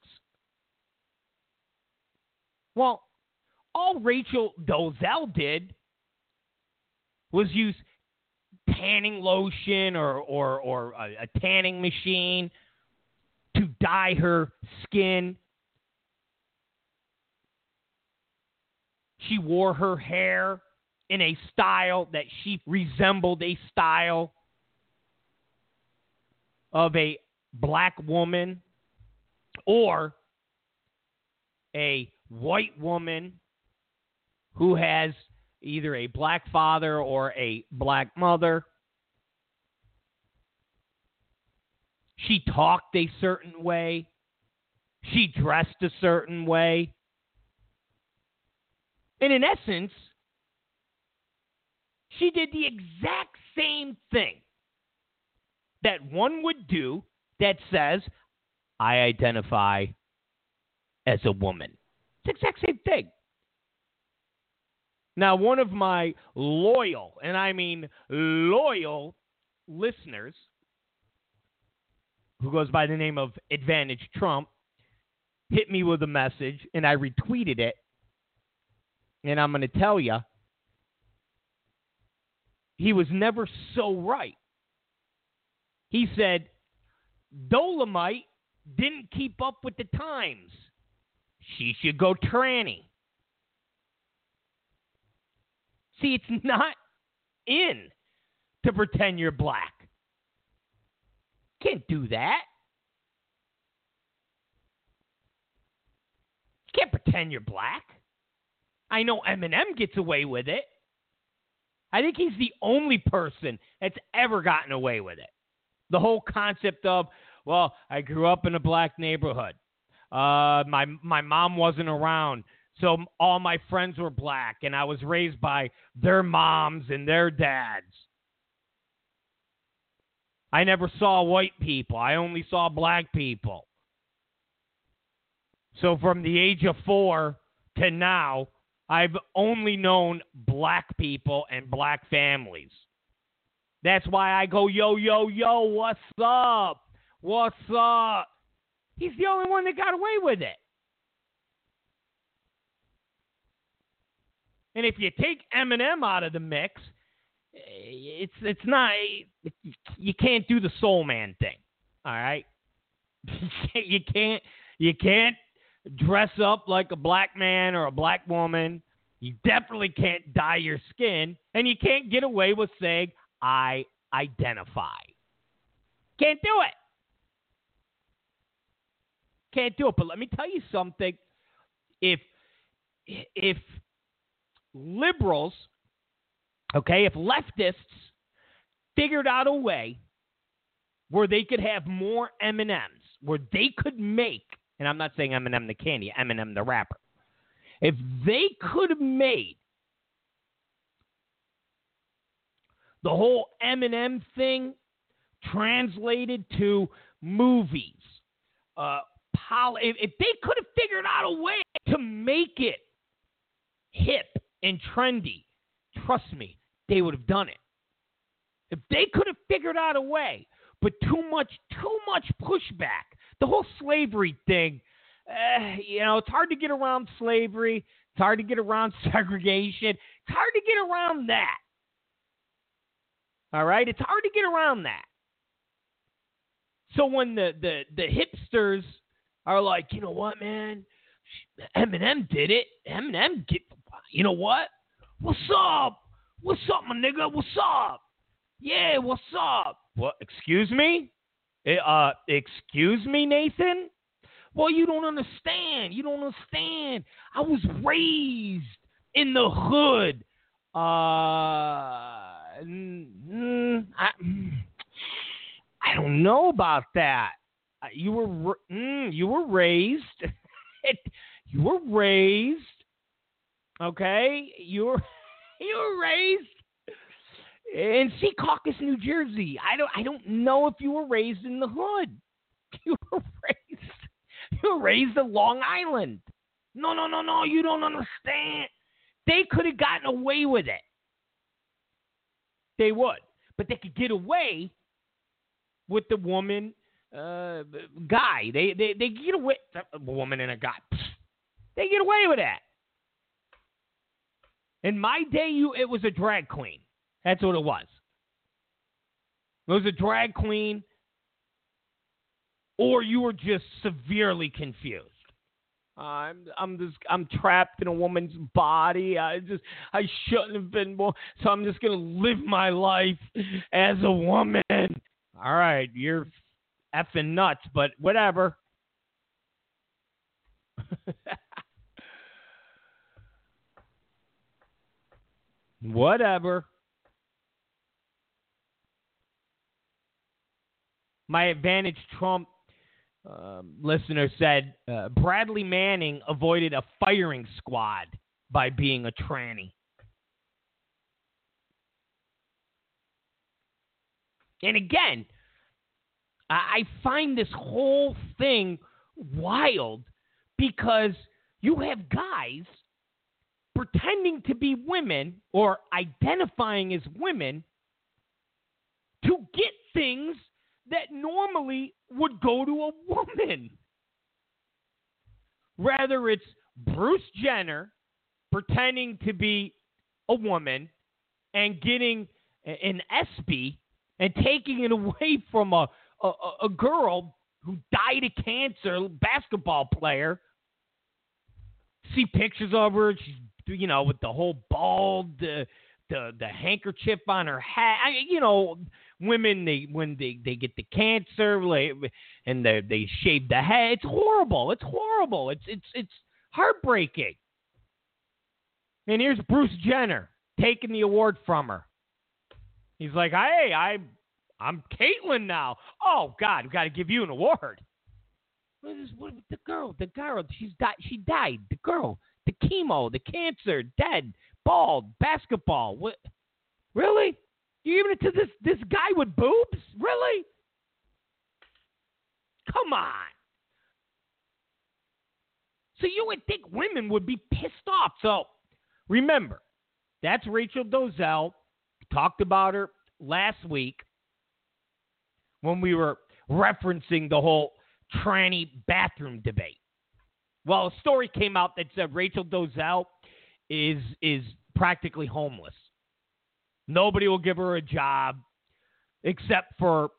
Well, all Rachel Dolezal did was use tanning lotion or a tanning machine to dye her skin. She wore her hair in a style that she resembled a style of a black woman or a white woman who has either a black father or a black mother. She talked a certain way. She dressed a certain way. And in essence, she did the exact same thing that one would do that says, I identify as a woman. It's the exact same thing. Now, one of my loyal, and I mean loyal, listeners, who goes by the name of Advantage Trump, hit me with a message, and I retweeted it. And I'm going to tell you, he was never so right. He said, Dolomite didn't keep up with the times. She should go tranny. See, it's not in to pretend you're black. Can't do that. Can't pretend you're black. I know Eminem gets away with it. I think he's the only person that's ever gotten away with it. The whole concept of, well, I grew up in a black neighborhood. My mom wasn't around, so all my friends were black, and I was raised by their moms and their dads. I never saw white people. I only saw black people. So from the age of 4 to now, I've only known black people and black families. That's why I go, yo, yo, yo, what's up? What's up? He's the only one that got away with it. And if you take Eminem out of the mix, it's not, you can't do the soul man thing. All right? You can't dress up like a black man or a black woman. You definitely can't dye your skin, and you can't get away with saying I identify. Can't do it. Can't do it. But let me tell you something. If liberals, okay, if leftists figured out a way where they could have more M&Ms, where they could make, and I'm not saying Eminem the candy, Eminem the rapper. If they could have made the whole Eminem thing translated to movies, if they could have figured out a way to make it hip and trendy, trust me, they would have done it. If they could have figured out a way, but too much pushback. The whole slavery thing, it's hard to get around slavery. It's hard to get around segregation. It's hard to get around that. All right? It's hard to get around that. So when the hipsters are like, you know what, man? Eminem did it. Eminem, you know what? What's up? What's up, my nigga? What's up? Yeah, what's up? What? Excuse me? Excuse me, Nathan? Well, you don't understand. You don't understand. I was raised in the hood. I don't know about that. You were raised. You were raised. Okay? You were raised in Sea Caucus, New Jersey. I don't know if you were raised in the hood. You were raised in Long Island. No, you don't understand. They could have gotten away with it. They would. But they could get away with the woman guy. They get away a woman and a guy. They get away with that. In my day, it was a drag queen. That's what it was. It was a drag queen, or you were just severely confused. I'm trapped in a woman's body. I shouldn't have been born, so I'm just gonna live my life as a woman. All right, you're effing nuts, but whatever. Whatever. My advantage Trump listener said, Bradley Manning avoided a firing squad by being a tranny. And again, I find this whole thing wild because you have guys pretending to be women or identifying as women to get things that normally would go to a woman. Rather it's Bruce Jenner pretending to be a woman and getting an ESPY and taking it away from a girl who died of cancer, basketball player. See pictures of her, she's, with the whole bald, the handkerchief on her hat. Women, when they get the cancer and they shave the head. It's horrible. It's horrible. It's heartbreaking. And here's Bruce Jenner taking the award from her. He's like, hey, I I'm Caitlyn now. Oh, God, we got to give you an award. The girl, she died. The girl, the chemo, the cancer, dead, bald, basketball. What? Really? You're giving it to this guy with boobs? Really? Come on. So you would think women would be pissed off. So remember, that's Rachel Dolezal. Talked about her last week when we were referencing the whole tranny bathroom debate. Well, a story came out that said Rachel Dolezal is practically homeless. Nobody will give her a job except for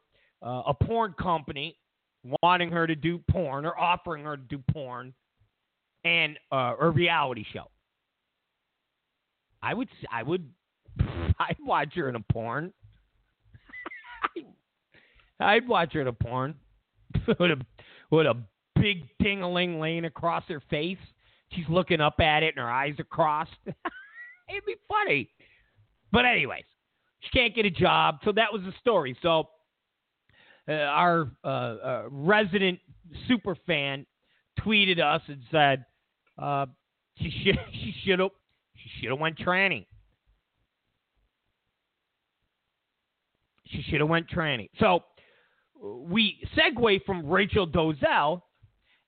a porn company wanting her to do porn or offering her to do porn and a reality show. I'd watch her in a porn. I'd watch her in a porn with a big ding-a-ling laying across her face. She's looking up at it and her eyes are crossed. It'd be funny. But anyways, she can't get a job. So that was the story. So our resident super fan tweeted us and said she should have went tranny. She should have went tranny. So we segue from Rachel Dolezal.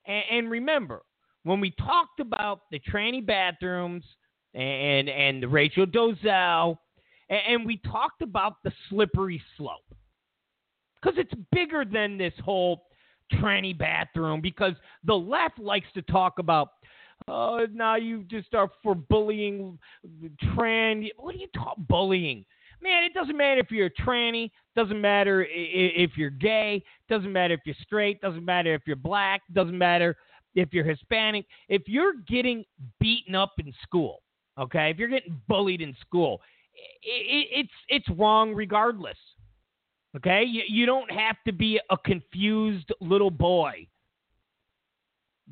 And remember, when we talked about the tranny bathrooms and the Rachel Dolezal, and we talked about the slippery slope, because it's bigger than this whole tranny bathroom, because the left likes to talk about, oh, now you just are for bullying tranny. What are you talking bullying? Man, it doesn't matter if you're a tranny, doesn't matter if you're gay, doesn't matter if you're straight, doesn't matter if you're black, doesn't matter if you're Hispanic. If you're getting beaten up in school, okay, if you're getting bullied in school, it's wrong regardless, okay? You don't have to be a confused little boy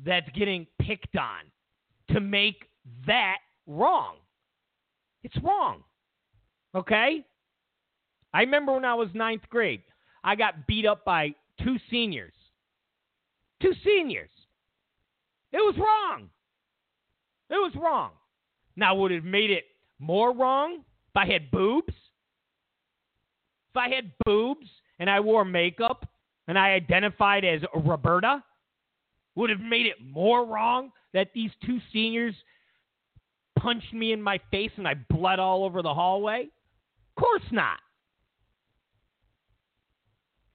that's getting picked on to make that wrong. It's wrong. Okay? I remember when I was ninth grade, I got beat up by two seniors. Two seniors. It was wrong. It was wrong. Now, would it have made it more wrong if I had boobs? If I had boobs and I wore makeup and I identified as Roberta, would it have made it more wrong that these two seniors punched me in my face and I bled all over the hallway? Of course not.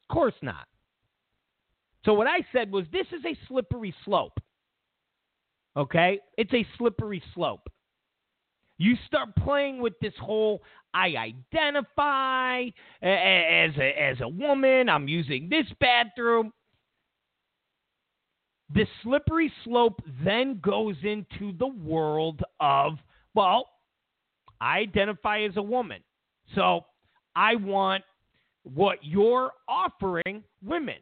Of course not. So what I said was, this is a slippery slope. Okay? It's a slippery slope. You start playing with this whole, I identify as a woman, I'm using this bathroom. The slippery slope then goes into the world of, well, I identify as a woman, so I want what you're offering women,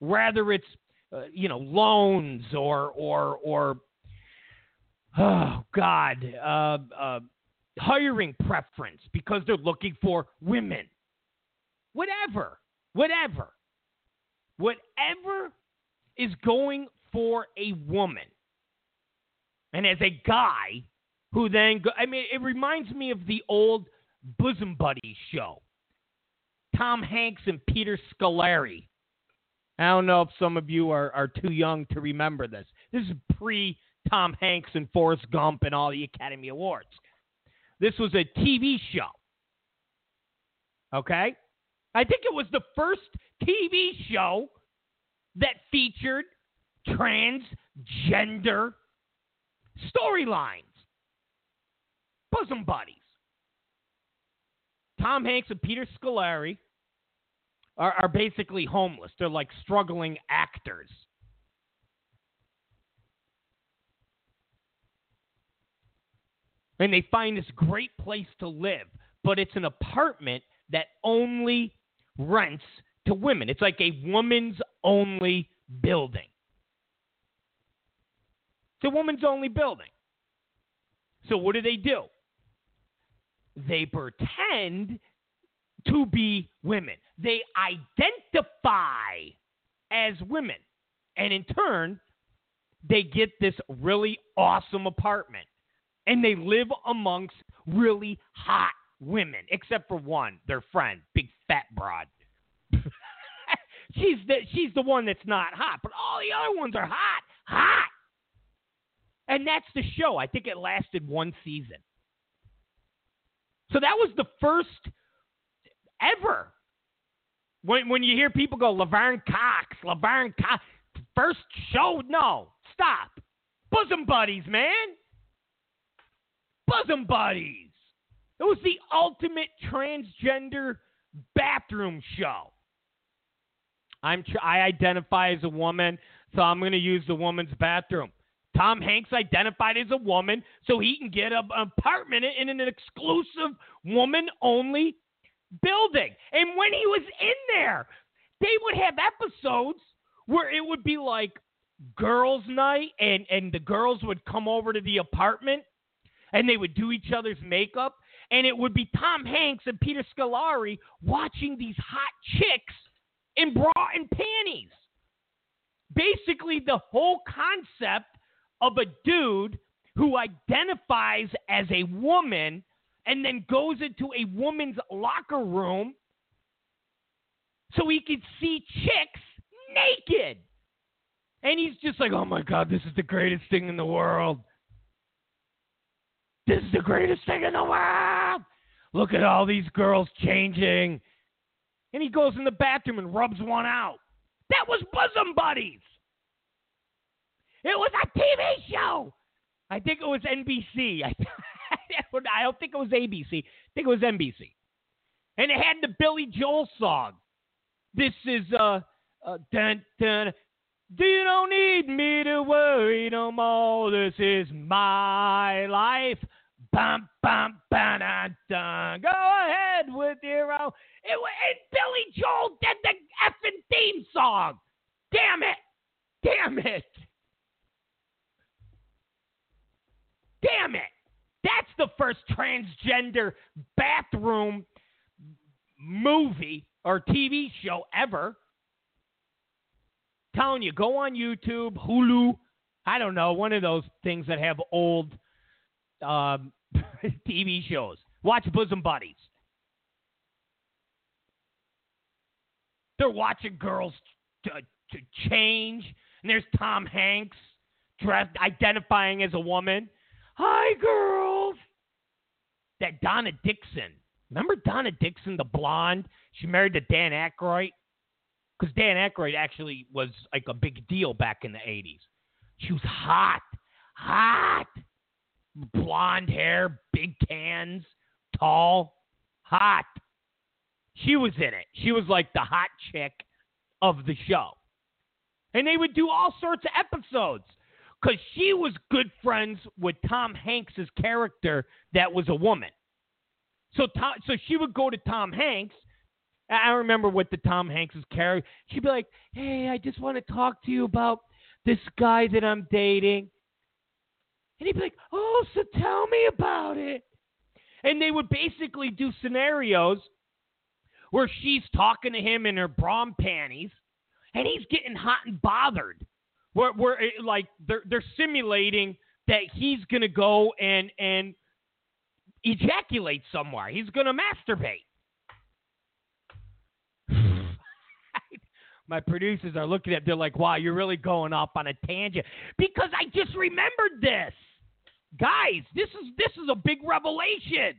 whether it's, loans or hiring preference because they're looking for women. Whatever is going for a woman. And as a guy who then, it reminds me of the old Bosom Buddies show. Tom Hanks and Peter Scolari. I don't know if some of you are too young to remember this. This is pre-Tom Hanks and Forrest Gump and all the Academy Awards. This was a TV show. Okay? I think it was the first TV show that featured transgender storylines. Bosom Buddies. Tom Hanks and Peter Scolari are basically homeless. They're like struggling actors. And they find this great place to live, but it's an apartment that only rents to women. It's like a woman's only building. It's a woman's only building. So what do? They pretend to be women. They identify as women. And in turn, they get this really awesome apartment. And they live amongst really hot women, except for one, their friend, big fat broad. She's the one that's not hot, but all the other ones are hot. And that's the show. I think it lasted one season. So that was the first ever. When you hear people go, Laverne Cox, first show, no, stop. Bosom Buddies, man. Bosom Buddies. It was the ultimate transgender bathroom show. I identify as a woman, so I'm going to use the woman's bathroom. Tom Hanks identified as a woman, so he can get an apartment in an exclusive woman-only building. And when he was in there, they would have episodes where it would be like girls' night, and the girls would come over to the apartment, and they would do each other's makeup, and it would be Tom Hanks and Peter Scolari watching these hot chicks in bra and panties. Basically, the whole concept of a dude who identifies as a woman and then goes into a woman's locker room so he could see chicks naked. And he's just like, oh my God, this is the greatest thing in the world. This is the greatest thing in the world. Look at all these girls changing. And he goes in the bathroom and rubs one out. That was Bosom Buddies. It was a TV show. I think it was NBC. I don't think it was ABC. I think it was NBC. And it had the Billy Joel song. This is, dun, dun. You don't need me to worry no more. This is my life. Bum, bum, bum, dun, dun. Go ahead with your own. And Billy Joel did the effing theme song. Damn it. That's the first transgender bathroom movie or TV show ever. I'm telling you, go on YouTube, Hulu, I don't know, one of those things that have old TV shows. Watch Bosom Buddies. They're watching girls to change, and there's Tom Hanks dressed, identifying as a woman. Hi, girls. That Donna Dixon. Remember Donna Dixon, the blonde? She married to Dan Aykroyd. Because Dan Aykroyd actually was like a big deal back in the 80s. She was hot. Blonde hair, big cans, tall, hot. She was in it. She was like the hot chick of the show. And they would do all sorts of episodes. Because she was good friends with Tom Hanks' character that was a woman. So she would go to Tom Hanks. I remember with the Tom Hanks' character, she'd be like, hey, I just want to talk to you about this guy that I'm dating. And he'd be like, oh, so tell me about it. And they would basically do scenarios where she's talking to him in her bra and panties, and he's getting hot and bothered. Where like they're simulating that he's gonna go and ejaculate somewhere. He's gonna masturbate. My producers are looking at. They're like, "Wow, you're really going off on a tangent." Because I just remembered this, guys. This is a big revelation.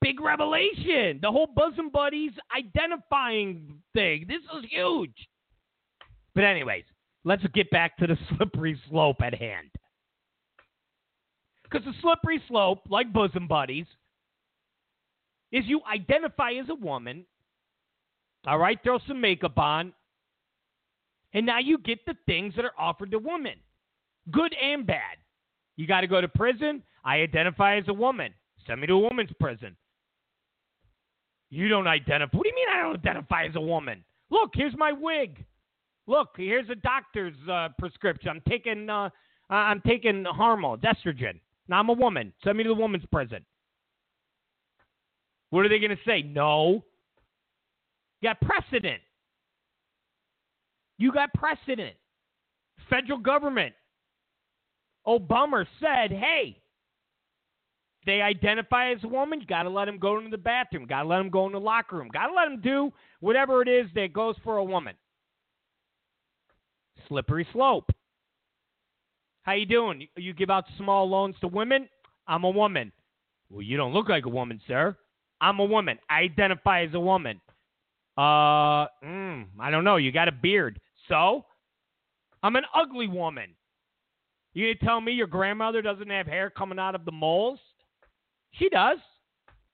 Big revelation. The whole Bosom Buddies identifying thing. This is huge. But anyways. Let's get back to the slippery slope at hand. Because the slippery slope, like Bosom Buddies, is you identify as a woman, all right, throw some makeup on, and now you get the things that are offered to women, good and bad. You got to go to prison. I identify as a woman. Send me to a woman's prison. You don't identify. What do you mean I don't identify as a woman? Look, here's my wig. Look, here's a doctor's prescription. I'm taking hormones, estrogen. Now I'm a woman. Send me to the woman's prison. What are they going to say? No. You got precedent. Federal government. Obama said, hey, they identify as a woman, you got to let them go into the bathroom. Got to let them go in the locker room. Got to let them do whatever it is that goes for a woman. Slippery slope. How you doing? You give out small loans to women? I'm a woman. Well, you don't look like a woman, sir. I'm a woman. I identify as a woman. I don't know. You got a beard. So? I'm an ugly woman. You gonna tell me your grandmother doesn't have hair coming out of the moles? She does.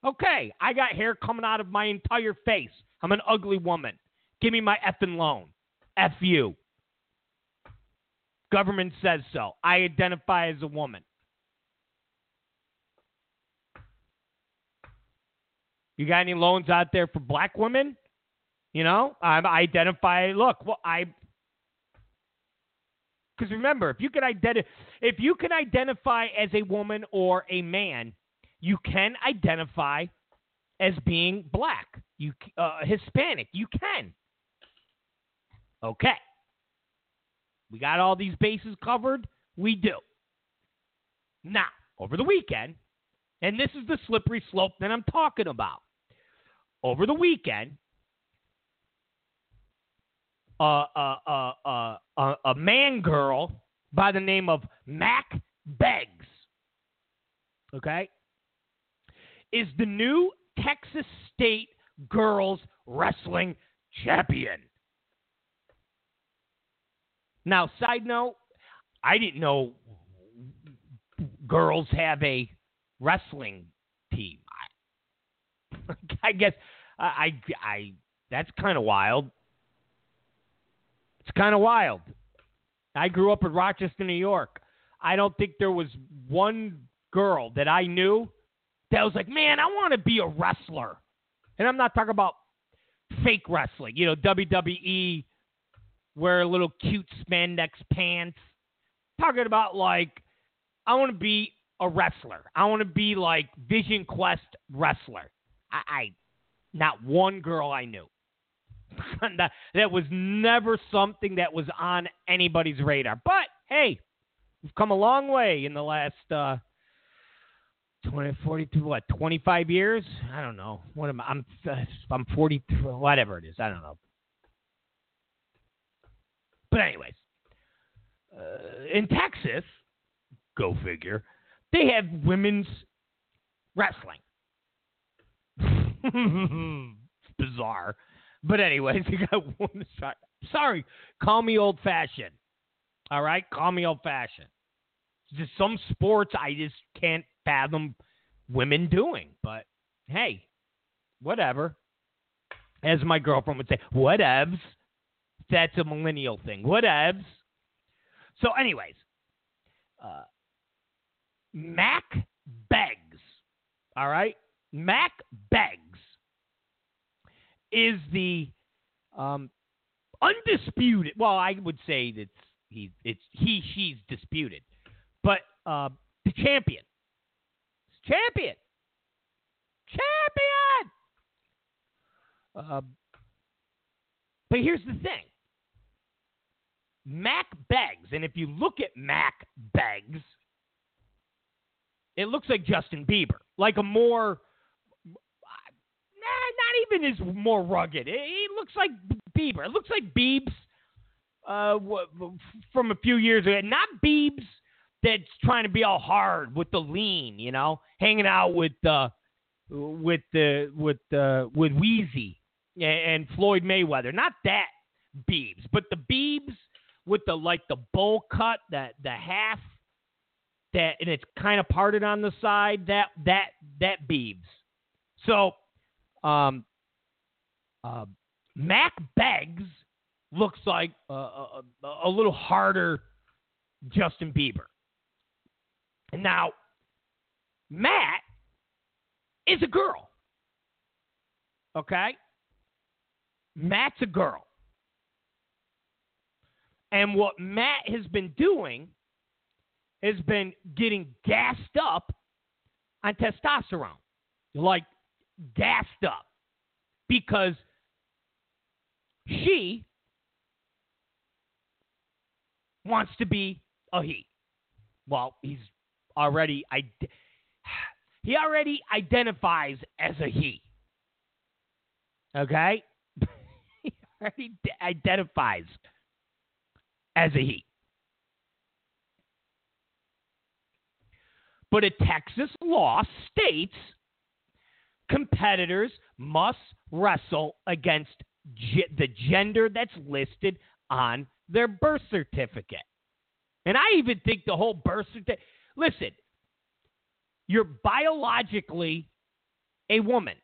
Okay, I got hair coming out of my entire face. I'm an ugly woman. Give me my effing loan. F you. Government says so. I identify as a woman. You got any loans out there for black women? You know, I identify. Look, well, because remember, if you can identify as a woman or a man, you can identify as being black, Hispanic. You can. Okay. We got all these bases covered. We do. Now, over the weekend, and this is the slippery slope that I'm talking about. Over the weekend, a man girl by the name of Mack Beggs, okay, is the new Texas State Girls Wrestling Champion. Now, side note, I didn't know girls have a wrestling team. I guess I that's kind of wild. It's kind of wild. I grew up in Rochester, New York. I don't think there was one girl that I knew that was like, man, I want to be a wrestler. And I'm not talking about fake wrestling. You know, WWE, wear little cute spandex pants. I'm talking about like, I want to be a wrestler. I want to be like Vision Quest wrestler. I not one girl I knew. That was never something that was on anybody's radar. But, hey, we've come a long way in the last 25 years? I don't know. What am I? I'm 43, whatever it is. I don't know. But anyways, in Texas, go figure, they have women's wrestling. It's bizarre. But anyways, you got women. Sorry, call me old-fashioned. All right? Call me old-fashioned. Just some sports I just can't fathom women doing. But, hey, whatever. As my girlfriend would say, whatevs. That's a millennial thing. Whatevs. So, anyways, Mack Beggs. All right? Mack Beggs is the undisputed? Well, I would say that she's disputed, but the champion. But here's the thing: Mack Beggs, and if you look at Mack Beggs, it looks like Justin Bieber, like a more. Not even is more rugged. He looks like Bieber. It looks like Biebs from a few years ago. Not Biebs that's trying to be all hard with the lean, you know, hanging out with Weezy and Floyd Mayweather. Not that Biebs, but the Biebs with the bowl cut, the half that, and it's kind of parted on the side. That Biebs. So. Mack Beggs looks like a little harder Justin Bieber. And now, Matt is a girl. Okay? Matt's a girl. And what Matt has been doing has been getting gassed up on testosterone. Like, gassed up because she wants to be a he. Well, he already identifies as a he. Okay? He already identifies as a he. But a Texas law states competitors must wrestle against the gender that's listed on their birth certificate. And I even think the whole birth certificate... Listen, you're biologically a woman.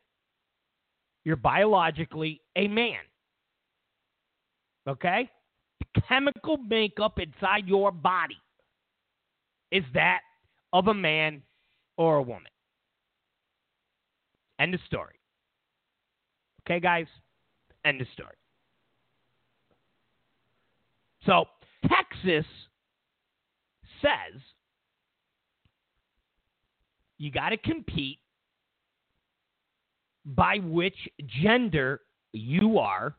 You're biologically a man. Okay? The chemical makeup inside your body is that of a man or a woman. End of story. Okay, guys? End of story. So, Texas says you got to compete by which gender you are,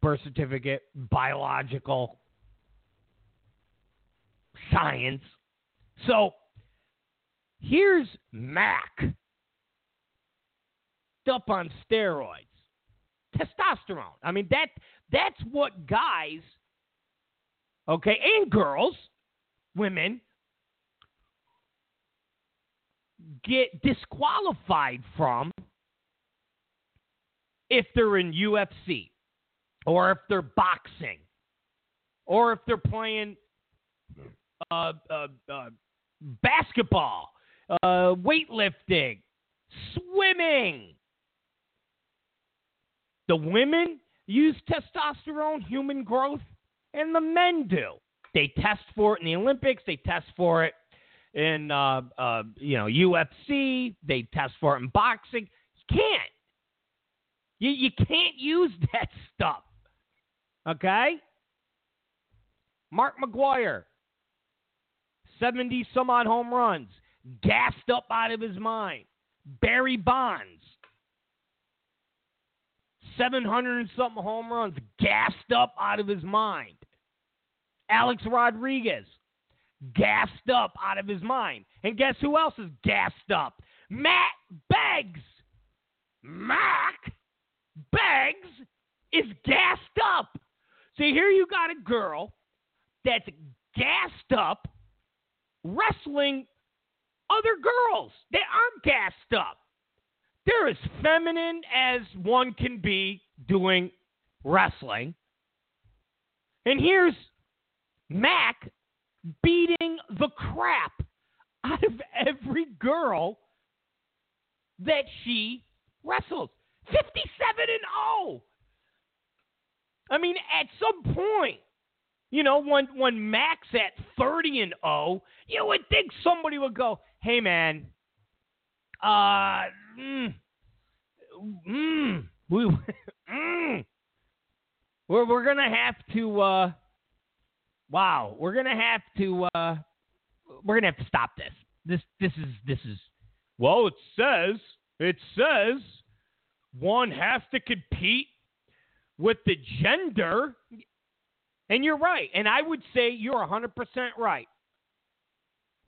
birth certificate, biological, science. So here's Mac up on steroids, testosterone. I mean, that's what guys, okay, and girls, women, get disqualified from if they're in UFC or if they're boxing or if they're playing basketball, weightlifting, swimming. The women use testosterone, human growth, and the men do. They test for it in the Olympics. They test for it in UFC. They test for it in boxing. You can't. You can't use that stuff. Okay? Mark McGwire, 70 some odd home runs, gassed up out of his mind. Barry Bonds, 700 and something home runs, gassed up out of his mind. Alex Rodriguez, gassed up out of his mind. And guess who else is gassed up? Matt Beggs. Mack Beggs is gassed up. So here you got a girl that's gassed up wrestling other girls that aren't gassed up. They're as feminine as one can be doing wrestling. And here's Mac beating the crap out of every girl that she wrestles. 57-0. I mean, at some point, you know, when Mac's at 30-0, you would think somebody would go, "Hey, man, we're gonna have to we're gonna have to stop this. This is well, it says one has to compete with the gender." And you're right. And I would say you're 100% right.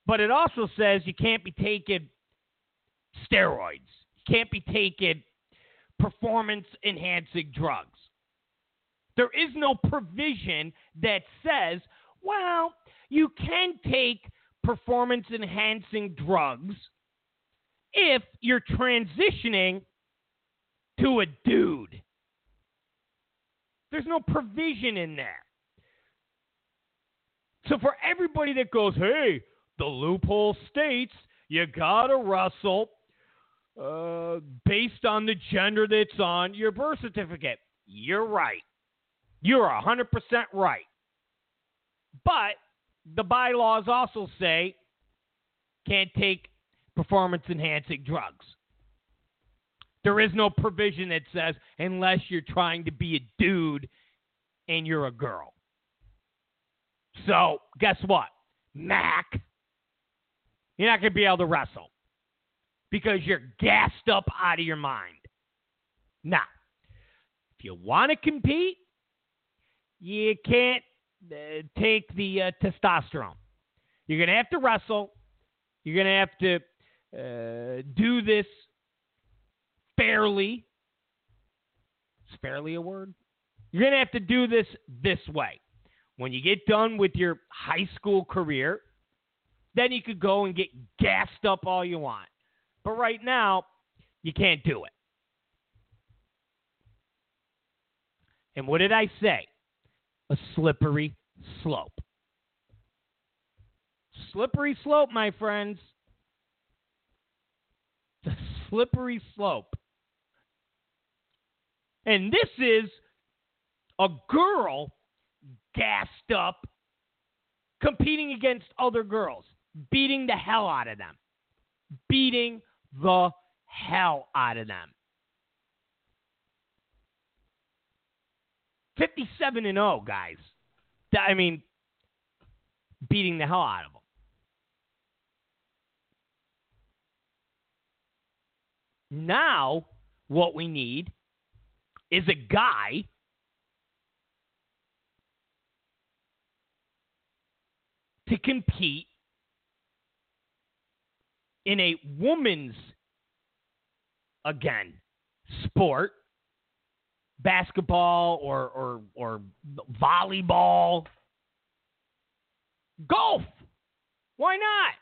But it also says you can't be taking steroids. You can't be taking performance-enhancing drugs. There is no provision that says, well, you can take performance-enhancing drugs if you're transitioning to a dude. There's no provision in there. So for everybody that goes, hey, the loophole states you got to wrestle based on the gender that's on your birth certificate. You're right. You're 100% right. But the bylaws also say can't take performance-enhancing drugs. There is no provision that says unless you're trying to be a dude and you're a girl. So, guess what? Mac, you're not going to be able to wrestle because you're gassed up out of your mind. Now, if you want to compete, you can't take the testosterone. You're going to have to wrestle. You're going to have to do this fairly. Is fairly a word? You're going to have to do this this way. When you get done with your high school career, then you could go and get gassed up all you want. But right now, you can't do it. And what did I say? A slippery slope. Slippery slope, my friends. It's a slippery slope. And this is a girl gassed up competing against other girls, beating the hell out of them. Beating the hell out of them. 57-0, guys. I mean, beating the hell out of them. Now, what we need is a guy to compete in a woman's, again, sport, basketball or volleyball, golf. Why not?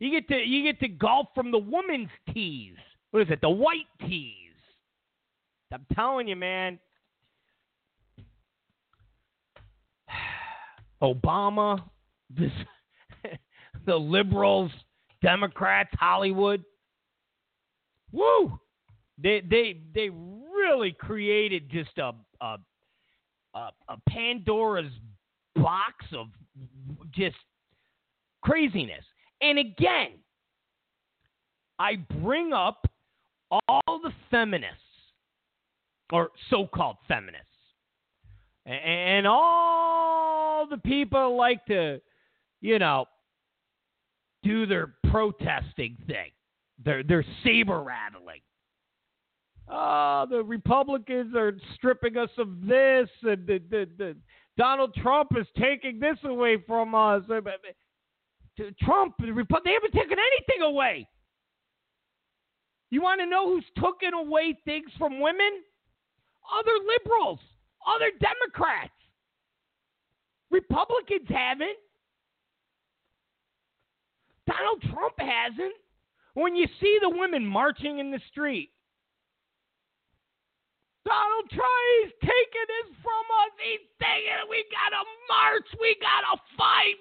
You get to golf from the women's tees. What is it? The white tees. I'm telling you, man. Obama, this, the liberals, Democrats, Hollywood. Woo! They really created just a Pandora's box of just craziness. And again, I bring up all the feminists or so-called feminists and all the people like to, you know, do their protesting thing, their saber rattling. The Republicans are stripping us of this, and the Donald Trump is taking this away from us. Trump, the Republicans, they haven't taken anything away. You want to know who's taking away things from women? Other liberals, other Democrats. Republicans haven't. Donald Trump hasn't. When you see the women marching in the street, Donald Trump is taking this from us. He's taking it. We got to march. We got to fight.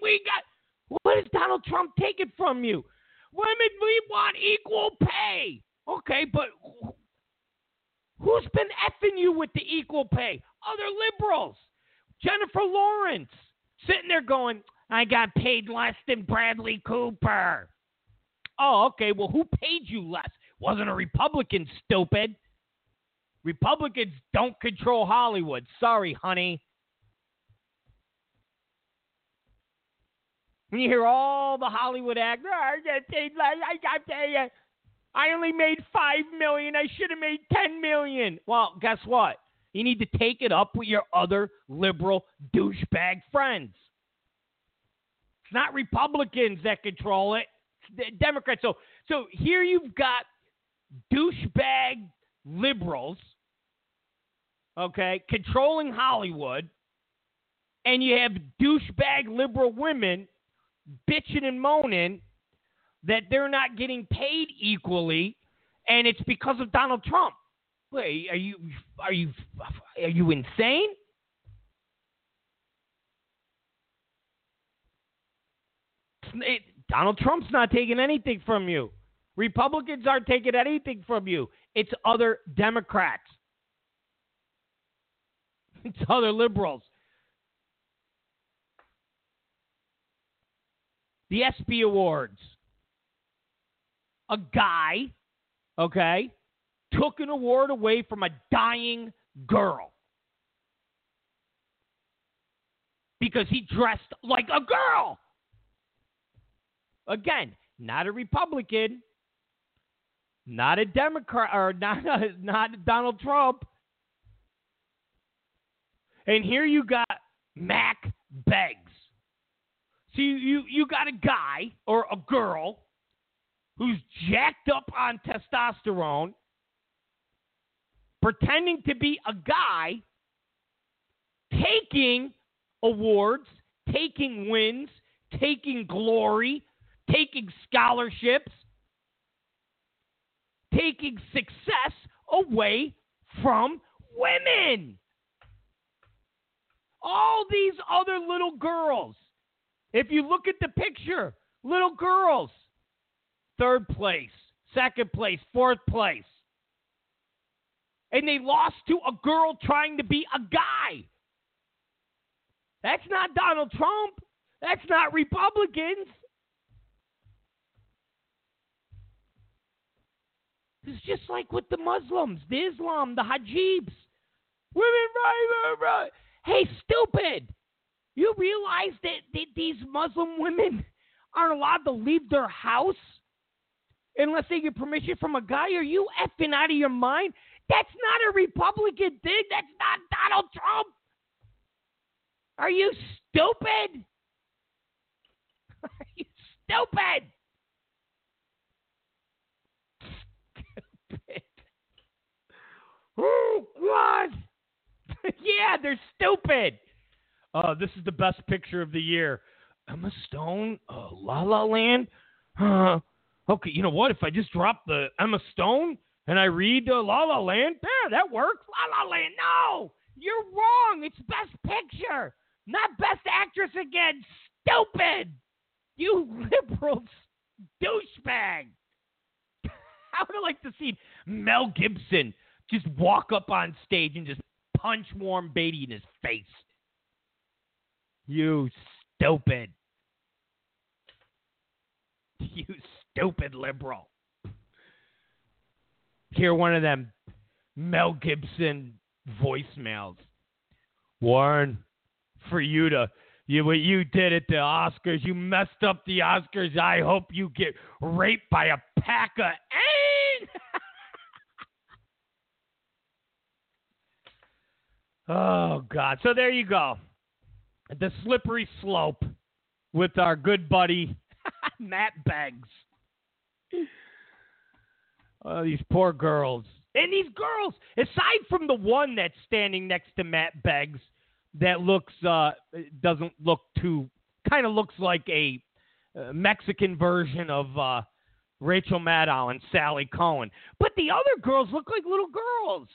What is Donald Trump taking from you? Women, we want equal pay. Okay, but who's been effing you with the equal pay? Other liberals. Jennifer Lawrence sitting there going, I got paid less than Bradley Cooper. Oh, okay, well, who paid you less? Wasn't a Republican, stupid. Republicans don't control Hollywood. Sorry, honey. When you hear all the Hollywood actors, I only made $5 million. I should have made $10 million. Well, guess what? You need to take it up with your other liberal douchebag friends. It's not Republicans that control it. It's the Democrats. So here you've got douchebag liberals, okay, controlling Hollywood, and you have douchebag liberal women bitching and moaning that they're not getting paid equally, and it's because of Donald Trump. Wait, are you insane? Donald Trump's not taking anything from you. Republicans aren't taking anything from you. It's other Democrats. It's other liberals. The ESPY Awards. A guy, okay, took an award away from a dying girl because he dressed like a girl. Again, not a Republican. Not a Democrat, or not Donald Trump. And here you got Mack Beggs. See, you got a guy or a girl who's jacked up on testosterone, pretending to be a guy, taking awards, taking wins, taking glory, taking scholarships, taking success away from women. All these other little girls. If you look at the picture, little girls. Third place, second place, fourth place. And they lost to a girl trying to be a guy. That's not Donald Trump. That's not Republicans. It's just like with the Muslims, the Islam, the Hajibs. Women right. Hey, stupid. You realize that these Muslim women aren't allowed to leave their house unless they get permission from a guy? Are you effing out of your mind? That's not a Republican thing. That's not Donald Trump. Are you stupid? Are you stupid? Stupid. Oh, God. Yeah, they're stupid. This is the best picture of the year. Emma Stone, La La Land. Okay, you know what? If I just drop the Emma Stone and I read La La Land, yeah, that works. La La Land, no. You're wrong. It's best picture, not best actress again. Stupid. You liberal douchebag. I would have liked to see Mel Gibson just walk up on stage and just punch Warren Beatty in his face. You stupid. You stupid liberal. Hear one of them Mel Gibson voicemails. Warren, for you to... What you did at the Oscars, you messed up the Oscars. I hope you get raped by a pack of AIDS. Oh, God. So there you go. The slippery slope with our good buddy, Matt Beggs. Oh, these poor girls. And these girls, aside from the one that's standing next to Matt Beggs, that looks, doesn't look too, kind of looks like a Mexican version of Rachel Maddow and Sally Kohn. But the other girls look like little girls.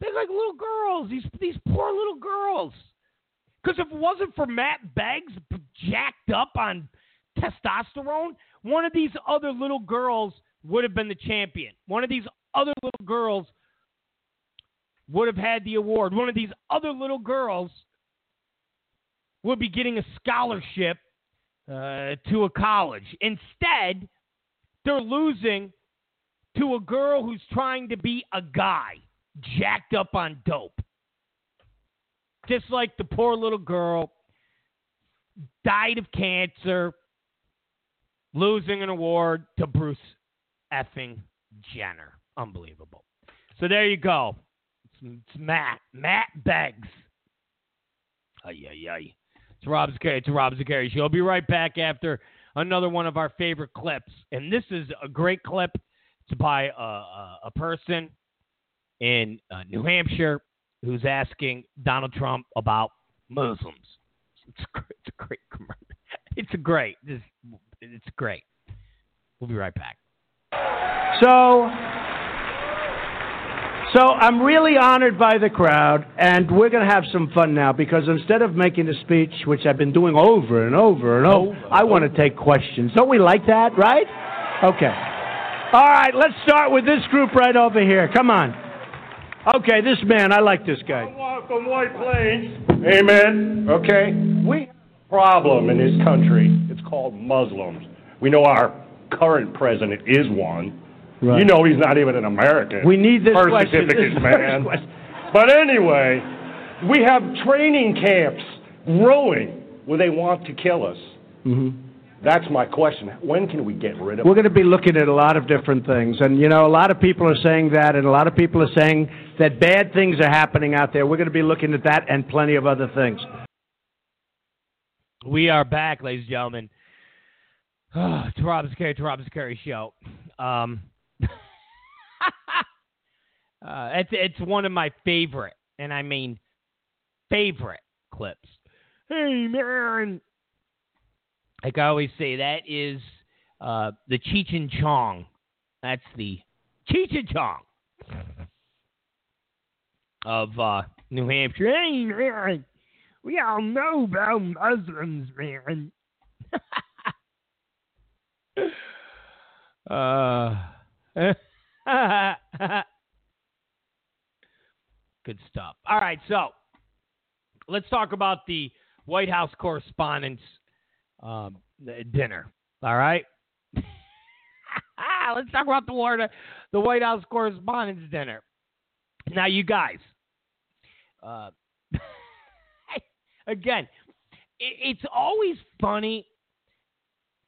They look like little girls, these poor little girls. Because if it wasn't for Matt Beggs jacked up on testosterone, one of these other little girls would have been the champion. One of these other little girls would have had the award. One of these other little girls would be getting a scholarship to a college. Instead, they're losing to a girl who's trying to be a guy, jacked up on dope. Just like the poor little girl died of cancer, losing an award to Bruce effing Jenner. Unbelievable. So there you go. It's Matt Beggs. Ay. It's Rob Zicari. She'll be right back after another one of our favorite clips. And this is a great clip. It's by a person in New Hampshire who's asking Donald Trump about Muslims. It's a great commercial. It's great. We'll be right back. So I'm really honored by the crowd, and we're going to have some fun now, because instead of making a speech, which I've been doing over and over and over, I want to take questions. Don't we like that, right? Okay. All right, let's start with this group right over here. Come on. Okay, this man, I like this guy. Welcome, White Plains. Amen. Okay. We have a problem in this country. It's called Muslims. We know our current president is one. Right. You know he's not even an American. We need this question. Man. But anyway, we have training camps growing where they want to kill us. Mm-hmm. That's my question. When can we get rid of it? We're going to be looking at a lot of different things. And, you know, a lot of people are saying that, and a lot of people are saying that bad things are happening out there. We're going to be looking at that and plenty of other things. We are back, ladies and gentlemen. Oh, it's Rob Zicari, Show. It's one of my favorite, and I mean favorite clips. Hey, man. Like I always say, that is the Cheech and Chong. That's the Cheech and Chong of New Hampshire. Hey, man, we all know about Muslims, man. Good stuff. All right, so let's talk about the White House Correspondents' Dinner. All right, let's talk about the White House Correspondents' Dinner. Now, you guys, again, it's always funny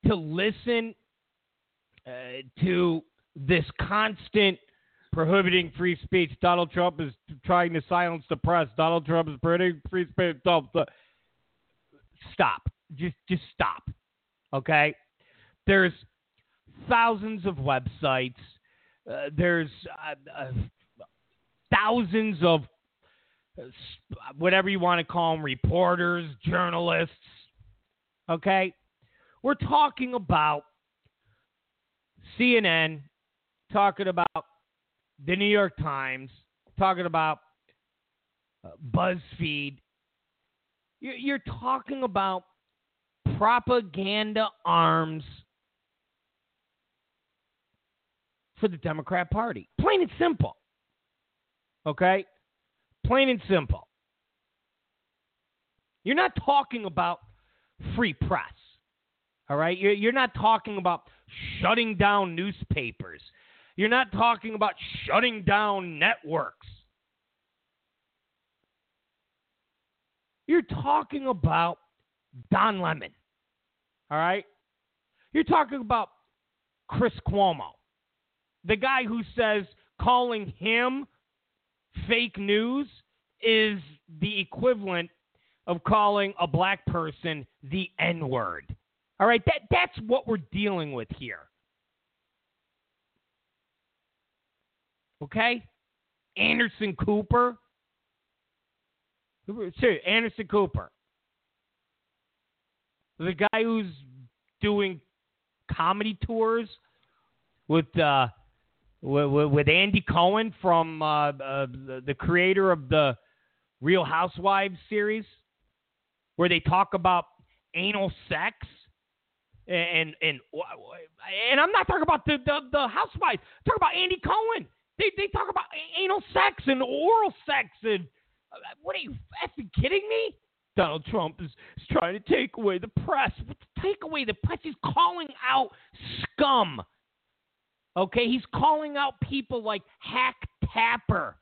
to listen to this constant prohibiting free speech. Donald Trump is trying to silence the press. Donald Trump is prohibiting free speech. Stop. Just stop. Okay? There's thousands of websites. There's thousands of whatever you want to call them, reporters, journalists. Okay? We're talking about CNN, talking about the New York Times, talking about BuzzFeed. You're talking about propaganda arms for the Democrat Party. Plain and simple. Okay? Plain and simple. You're not talking about free press. All right? You're not talking about shutting down newspapers. You're not talking about shutting down networks. You're talking about Don Lemon. All right? You're talking about Chris Cuomo, the guy who says calling him fake news is the equivalent of calling a black person the N-word. All right? That's what we're dealing with here. Okay? Anderson Cooper. Seriously, Anderson Cooper. The guy who's doing comedy tours with Andy Cohen from the creator of the Real Housewives series, where they talk about anal sex. And I'm not talking about the housewives. I'm talking about Andy Cohen. They talk about anal sex and oral sex. And what, are you effing kidding me? Donald Trump is trying to take away the press. Take away the press? He's calling out scum. Okay? He's calling out people like Hack Tapper.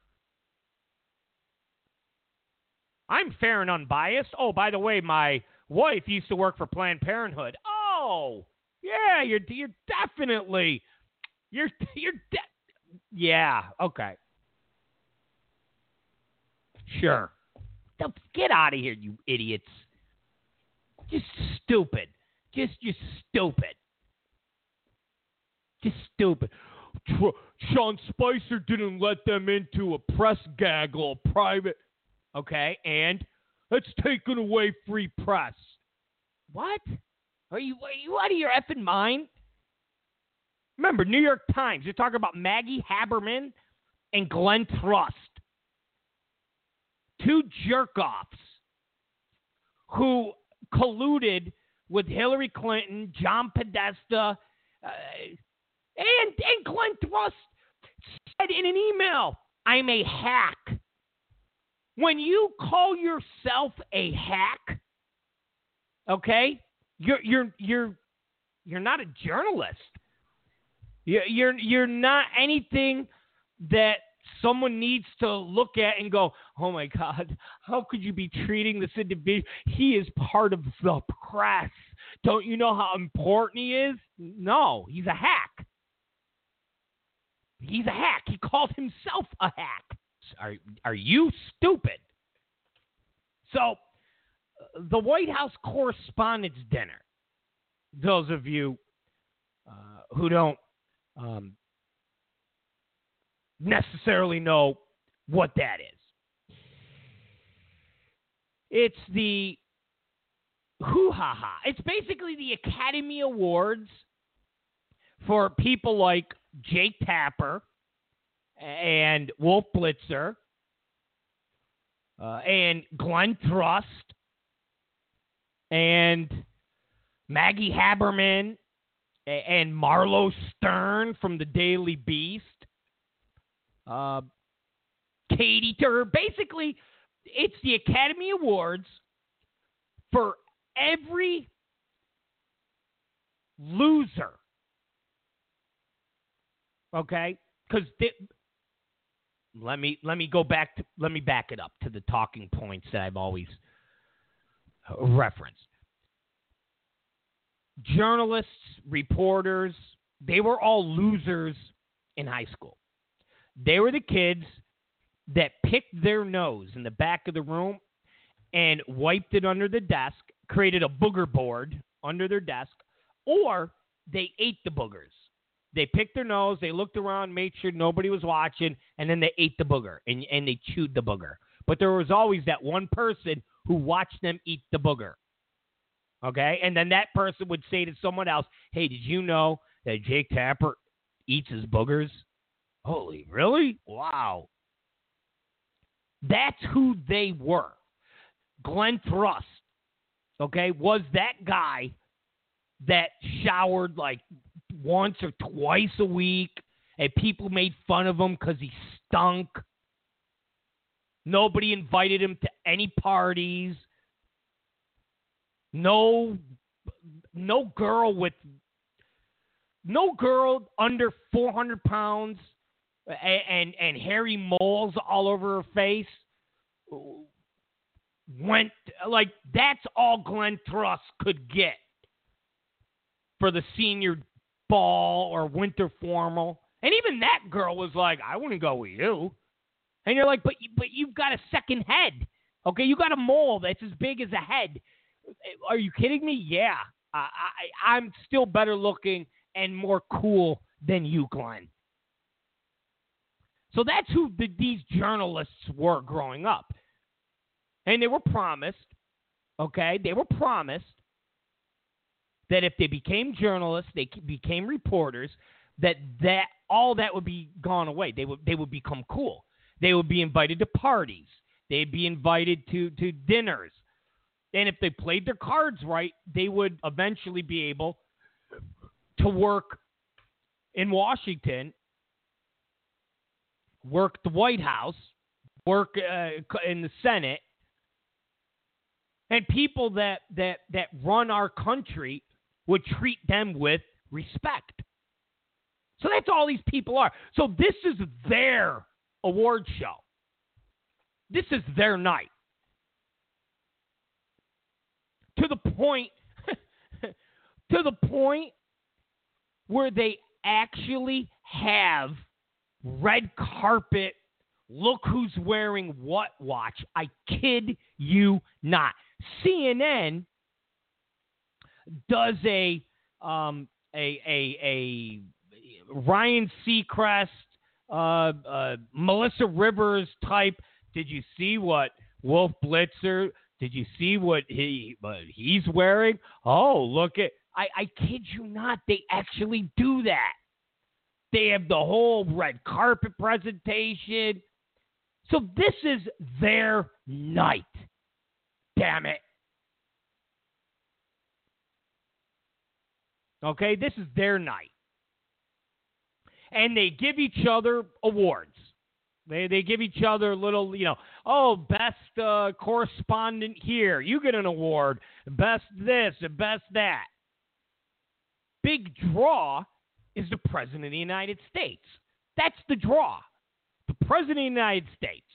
I'm fair and unbiased. Oh, by the way, my wife used to work for Planned Parenthood. Oh, yeah, you're definitely, yeah, okay. Sure. Get out of here, you idiots. Just stupid. Just stupid. Just stupid. Sean Spicer didn't let them into a press gaggle, private. Okay, and it's taken away free press. What? Are you out of your effing mind? Remember, New York Times, you're talking about Maggie Haberman and Glenn Thrush. Two jerk-offs who colluded with Hillary Clinton, John Podesta, and Glenn Thrush said in an email, I'm a hack. When you call yourself a hack, okay, you're not a journalist. You're not anything that someone needs to look at and go, oh my God, how could you be treating this individual? He is part of the press. Don't you know how important he is? No, he's a hack. He's a hack. He called himself a hack. Are you stupid? So the White House Correspondents' Dinner, those of you who don't necessarily know what that is. It's the hoo-ha-ha. It's basically the Academy Awards for people like Jake Tapper and Wolf Blitzer and Glenn Thrush and Maggie Haberman and Marlo Stern from the Daily Beast. Katie Turner. Basically, it's the Academy Awards for every loser. Okay? Because let me go back to, let me back it up to the talking points that I've always referenced. Journalists, reporters, they were all losers in high school. They were the kids that picked their nose in the back of the room and wiped it under the desk, created a booger board under their desk, or they ate the boogers. They picked their nose, they looked around, made sure nobody was watching, and then they ate the booger, and they chewed the booger. But there was always that one person who watched them eat the booger. Okay? And then that person would say to someone else, hey, did you know that Jake Tapper eats his boogers? Holy, really? Wow. That's who they were. Glenn Thrush, okay, was that guy that showered like once or twice a week and people made fun of him because he stunk. Nobody invited him to any parties. No girl under 400 pounds and hairy moles all over her face went, like, that's all Glenn Thrush could get for the senior ball or winter formal. And even that girl was like, I wouldn't go with you. And you're like, but you've got a second head. Okay, you got a mole that's as big as a head. Are you kidding me? Yeah. I'm still better looking and more cool than you, Glenn. So that's who these journalists were growing up. And they were promised, okay, they were promised that if they became journalists, they became reporters, that all that would be gone away. They would become cool. They would be invited to parties. They'd be invited to dinners. And if they played their cards right, they would eventually be able to work in Washington, work the White House, work in the Senate, and people that run our country would treat them with respect. So that's all these people are. So this is their award show. This is their night. To the point where they actually have red carpet, look who's wearing what watch. I kid you not. CNN does a Ryan Seacrest, Melissa Rivers type. Did you see what Wolf Blitzer? Did you see what he's wearing? Oh, look at! I kid you not. They actually do that. They have the whole red carpet presentation. So this is their night. Damn it. Okay, this is their night. And they give each other awards. They give each other little, best correspondent here. You get an award. Best this, best that. Big draw is the President of the United States. That's the draw. the President of the United States,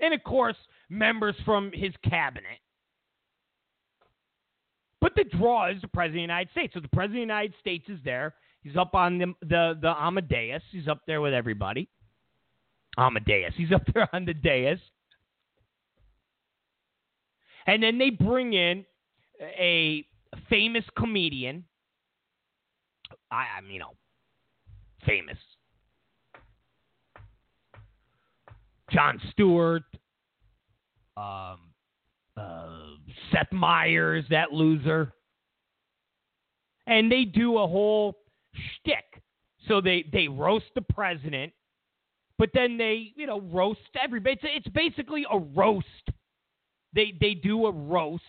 and of course, members from his cabinet. But the draw is the President of the United States. So the President of the United States is there. He's up on the Amadeus. He's up there with everybody. Amadeus. He's up there on the dais. And then they bring in a famous comedian. I'm, you know, famous. Jon Stewart. Seth Meyers, that loser. And they do a whole shtick. So they roast the president, but then they, you know, roast everybody. It's basically a roast. They do a roast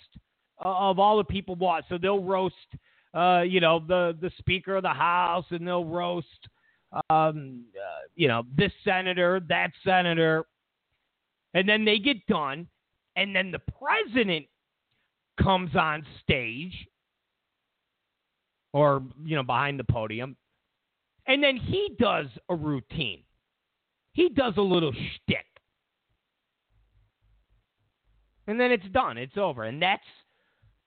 of all the people watch. So they'll roast, you know, the Speaker of the House, and they'll roast, you know, this senator, that senator. And then they get done. And then the president comes on stage, or, you know, behind the podium, and then he does a routine. He does a little shtick. And then it's done. It's over. And that's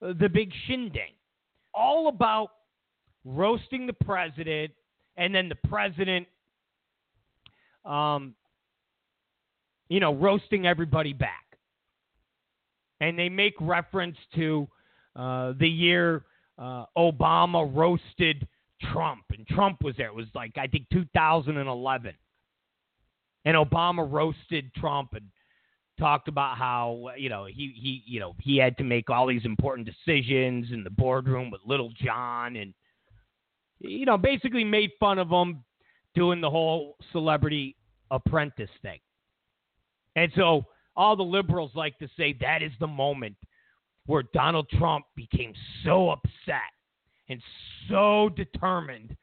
the big shindig. All about roasting the president, and then the president, you know, roasting everybody back. And they make reference to the year Obama roasted Trump. And Trump was there. It was like, I think, 2011. And Obama roasted Trump and talked about how, you know, he had to make all these important decisions in the boardroom with Little John. And, you know, basically made fun of him doing the whole Celebrity Apprentice thing. And so all the liberals like to say that is the moment where Donald Trump became so upset and so determined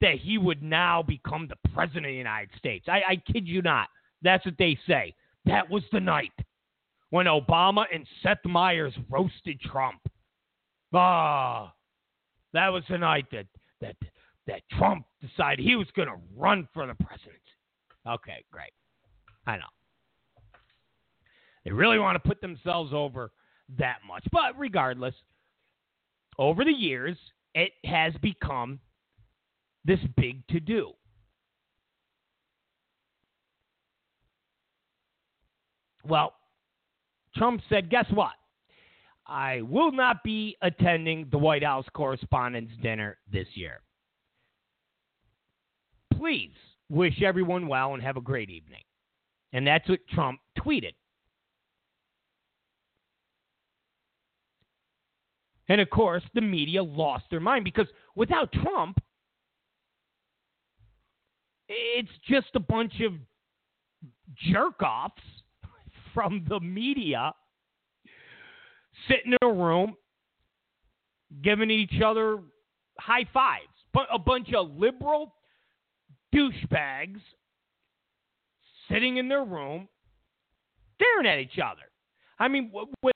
that he would now become the president of the United States. I kid you not. That's what they say. That was the night when Obama and Seth Meyers roasted Trump. Ah, that was the night that Trump decided he was going to run for the presidency. Okay, great. I know. They really want to put themselves over that much. But regardless, over the years, it has become this big to-do. Well, Trump said, guess what? I will not be attending the White House Correspondents' Dinner this year. Please wish everyone well and have a great evening. And that's what Trump tweeted. And, of course, the media lost their mind because without Trump, it's just a bunch of jerk-offs from the media sitting in a room giving each other high fives. But a bunch of liberal douchebags sitting in their room staring at each other. I mean,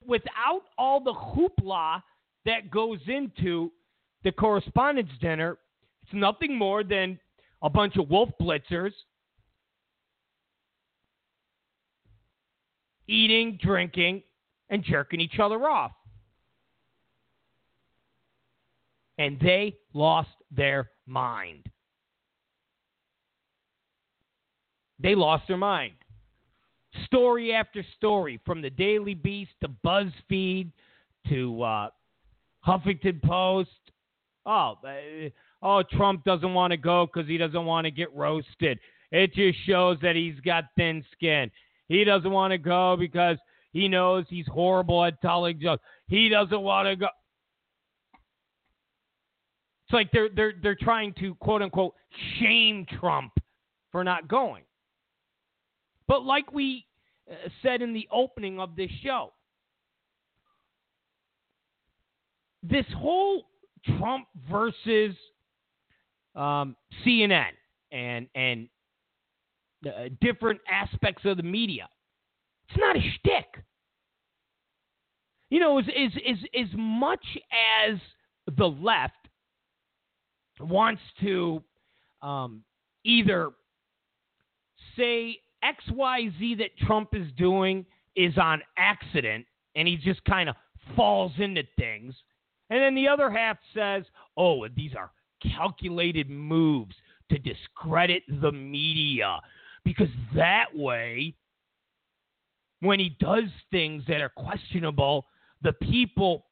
without all the hoopla that goes into the Correspondents' Dinner, it's nothing more than a bunch of Wolf Blitzers eating, drinking, and jerking each other off. And they lost their mind. They lost their mind. Story after story, from the Daily Beast to BuzzFeed to Huffington Post. Oh, Trump doesn't want to go because he doesn't want to get roasted. It just shows that he's got thin skin. He doesn't want to go because he knows he's horrible at telling jokes. He doesn't want to go. It's like they're trying to, quote unquote, shame Trump for not going. But like we said in the opening of this show, this whole Trump versus CNN and different aspects of the media, it's not a shtick. You know, as much as the left wants to either say XYZ that Trump is doing is on accident, and he just kind of falls into things. And then the other half says, oh, these are calculated moves to discredit the media, because that way, when he does things that are questionable, the people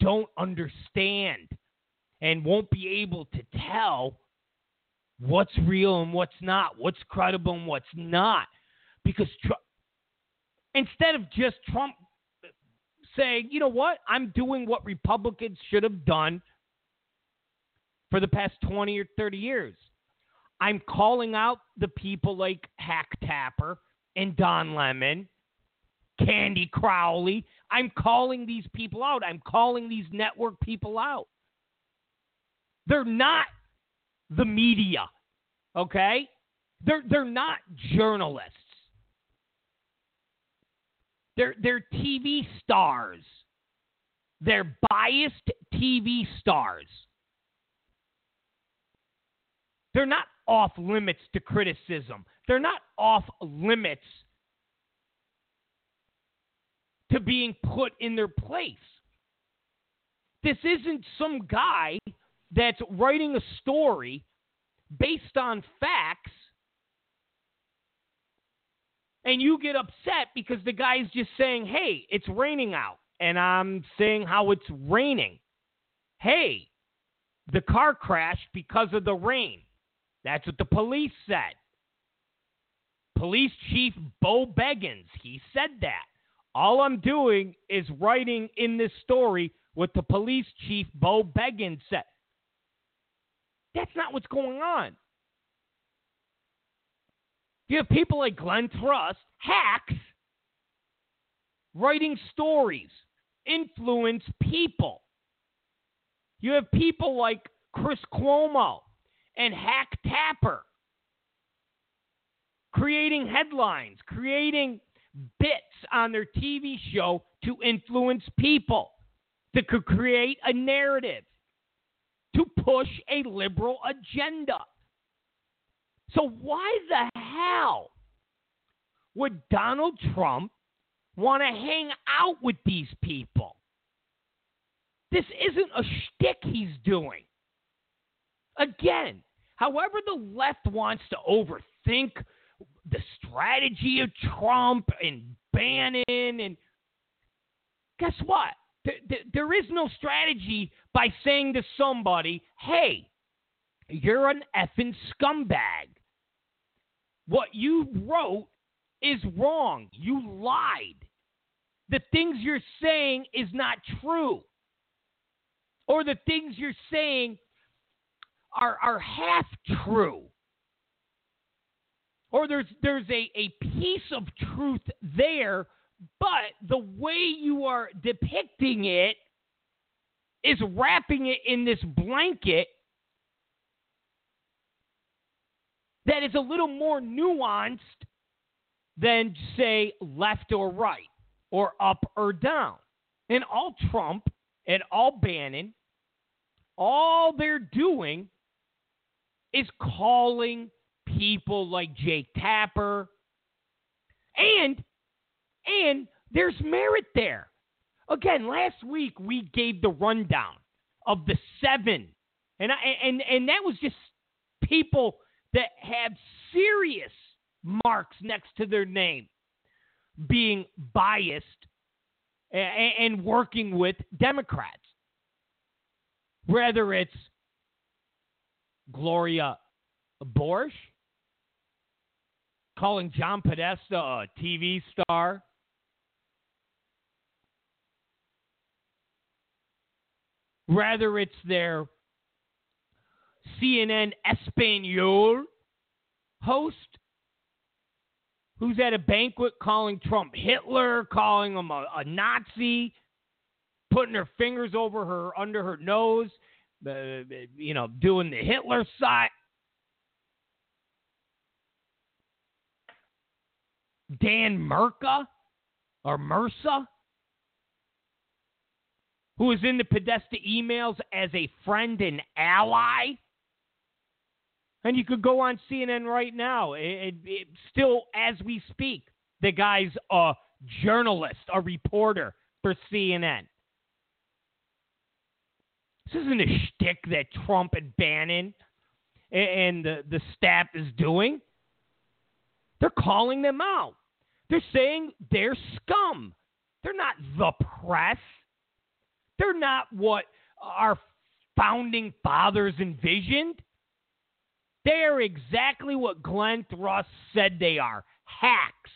don't understand and won't be able to tell what's real and what's not, what's credible and what's not. Because instead of just Trump saying, you know what, I'm doing what Republicans should have done for the past 20 or 30 years. I'm calling out the people like Hack Tapper and Don Lemon, Candy Crowley. I'm calling these people out. I'm calling these network people out. They're not the media, okay? They're not journalists. They're TV stars. They're biased TV stars. They're not off limits to criticism. They're not off limits to being put in their place. This isn't some guy that's writing a story based on facts, and you get upset because the guy's just saying, hey, it's raining out, and I'm saying how it's raining. Hey, the car crashed because of the rain. That's what the police said. Police Chief Bo Beggins, he said that. All I'm doing is writing in this story what the police chief, Bo Beggins, said. That's not what's going on. You have people like Glenn Thrush, hacks, writing stories, influence people. You have people like Chris Cuomo and Hack Tapper creating headlines, creating bits on their TV show to influence people, to create a narrative, to push a liberal agenda. So why the hell would Donald Trump want to hang out with these people? This isn't a shtick he's doing. Again, however the left wants to overthink the strategy of Trump and Bannon, and guess what? There is no strategy by saying to somebody, hey, you're an effing scumbag. What you wrote is wrong. You lied. The things you're saying is not true. Or the things you're saying are half true. Or there's a piece of truth there, but the way you are depicting it is wrapping it in this blanket that is a little more nuanced than, say, left or right, or up or down. And all Trump and all Bannon, all they're doing is calling people like Jake Tapper. And there's merit there. Again, last week we gave the rundown of the 7. And that was just people that have serious marks next to their name being biased and working with Democrats. Whether it's Gloria Borsch, calling John Podesta a TV star, rather it's their CNN Espanol host who's at a banquet calling Trump Hitler, calling him a Nazi, putting her fingers under her nose, doing the Hitler sign. Dan Murka, or Mursa, who is in the Podesta emails as a friend and ally, And you could go on CNN right now. Still, as we speak, the guy's a journalist, a reporter for CNN. This isn't a shtick that Trump and Bannon and the staff is doing. They're calling them out. They're saying they're scum. They're not the press. They're not what our founding fathers envisioned. They are exactly what Glenn Thrush said they are. Hacks.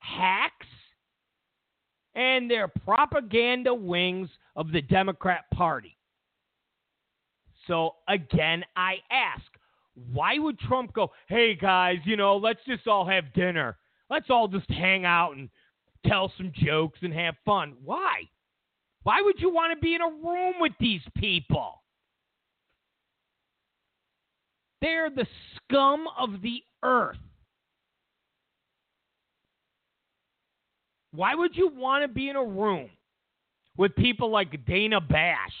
Hacks. And their propaganda wings of the Democrat Party. So, again, I ask, why would Trump go, hey, guys, you know, let's just all have dinner. Let's all just hang out and tell some jokes and have fun. Why? Why would you want to be in a room with these people? They're the scum of the earth. Why would you want to be in a room with people like Dana Bash,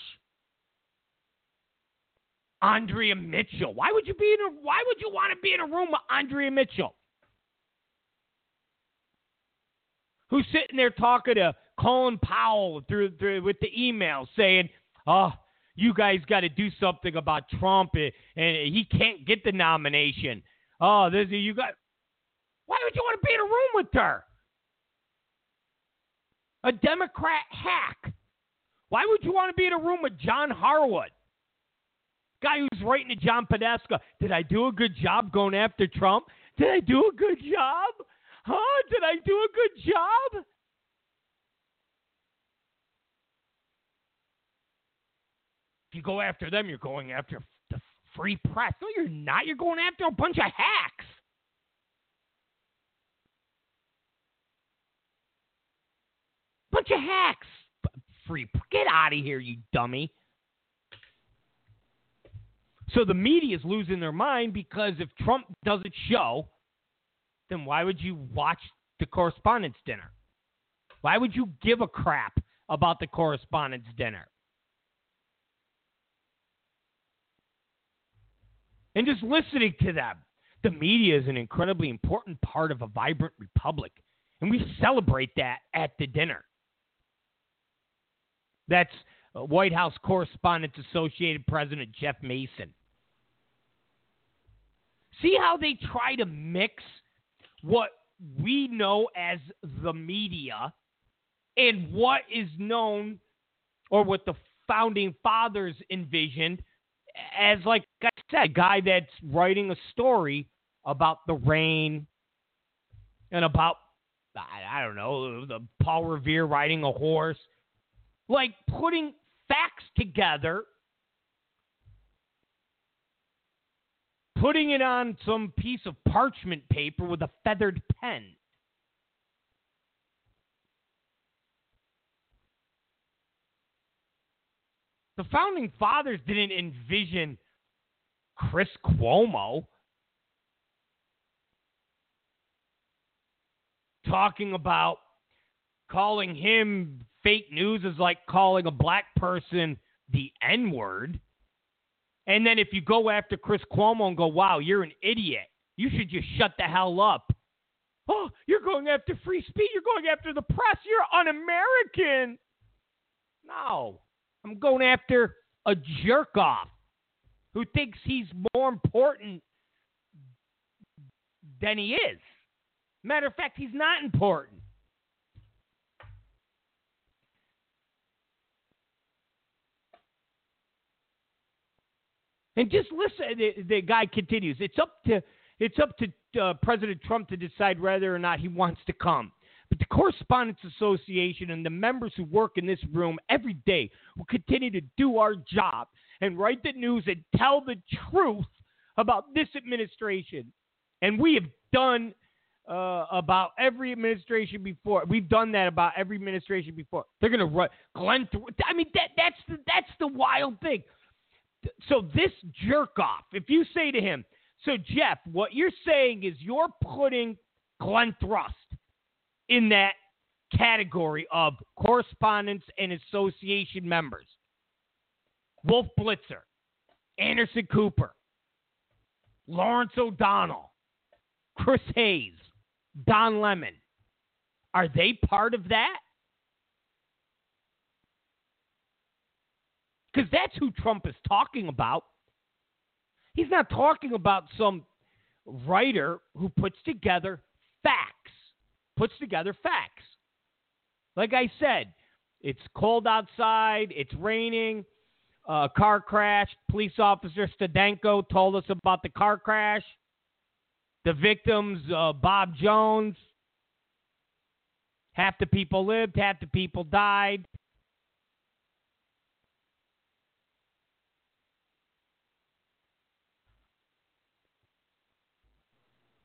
Andrea Mitchell? Why would you want to be in a room with Andrea Mitchell, who's sitting there talking to Colin Powell through with the email saying, "Oh, you guys got to do something about Trump, and he can't get the nomination." Oh, Why would you want to be in a room with her? A Democrat hack. Why would you want to be in a room with John Harwood? Guy who's writing to John Podesta, did I do a good job going after Trump? Did I do a good job? Huh? Did I do a good job? If you go after them, you're going after the free press. No, you're not. You're going after a bunch of hacks. Bunch of hacks. Free. Get out of here, you dummy. So the media is losing their mind because if Trump doesn't show, then why would you watch the Correspondents' Dinner? Why would you give a crap about the Correspondents' Dinner? And just listening to them. The media is an incredibly important part of a vibrant republic, and we celebrate that at the dinner. That's White House Correspondents Associated President Jeff Mason. See how they try to mix what we know as the media and what is known or what the founding fathers envisioned as, like I said, a guy that's writing a story about the rain and about, I don't know, the Paul Revere riding a horse. Like putting facts together, putting it on some piece of parchment paper with a feathered pen. The founding fathers didn't envision Chris Cuomo talking about calling him fake news is like calling a black person the N-word. And then if you go after Chris Cuomo and go, wow, you're an idiot. You should just shut the hell up. Oh, you're going after free speech. You're going after the press. You're un-American. No, I'm going after a jerk-off who thinks he's more important than he is. Matter of fact, he's not important. And just listen, the guy continues. It's up to President Trump to decide whether or not he wants to come. But the Correspondents Association and the members who work in this room every day will continue to do our job and write the news and tell the truth about this administration. And we have done about every administration before. We've done that about every administration before. They're going to run Glenn through. I mean, that's the wild thing. So this jerk-off, if you say to him, so Jeff, what you're saying is you're putting Glenn Thrush in that category of correspondents and association members. Wolf Blitzer, Anderson Cooper, Lawrence O'Donnell, Chris Hayes, Don Lemon. Are they part of that? Because that's who Trump is talking about. He's not talking about some writer who puts together facts. Puts together facts. Like I said, it's cold outside, it's raining, a car crash. Police officer Stadenko told us about the car crash. The victims, Bob Jones. Half the people lived, half the people died.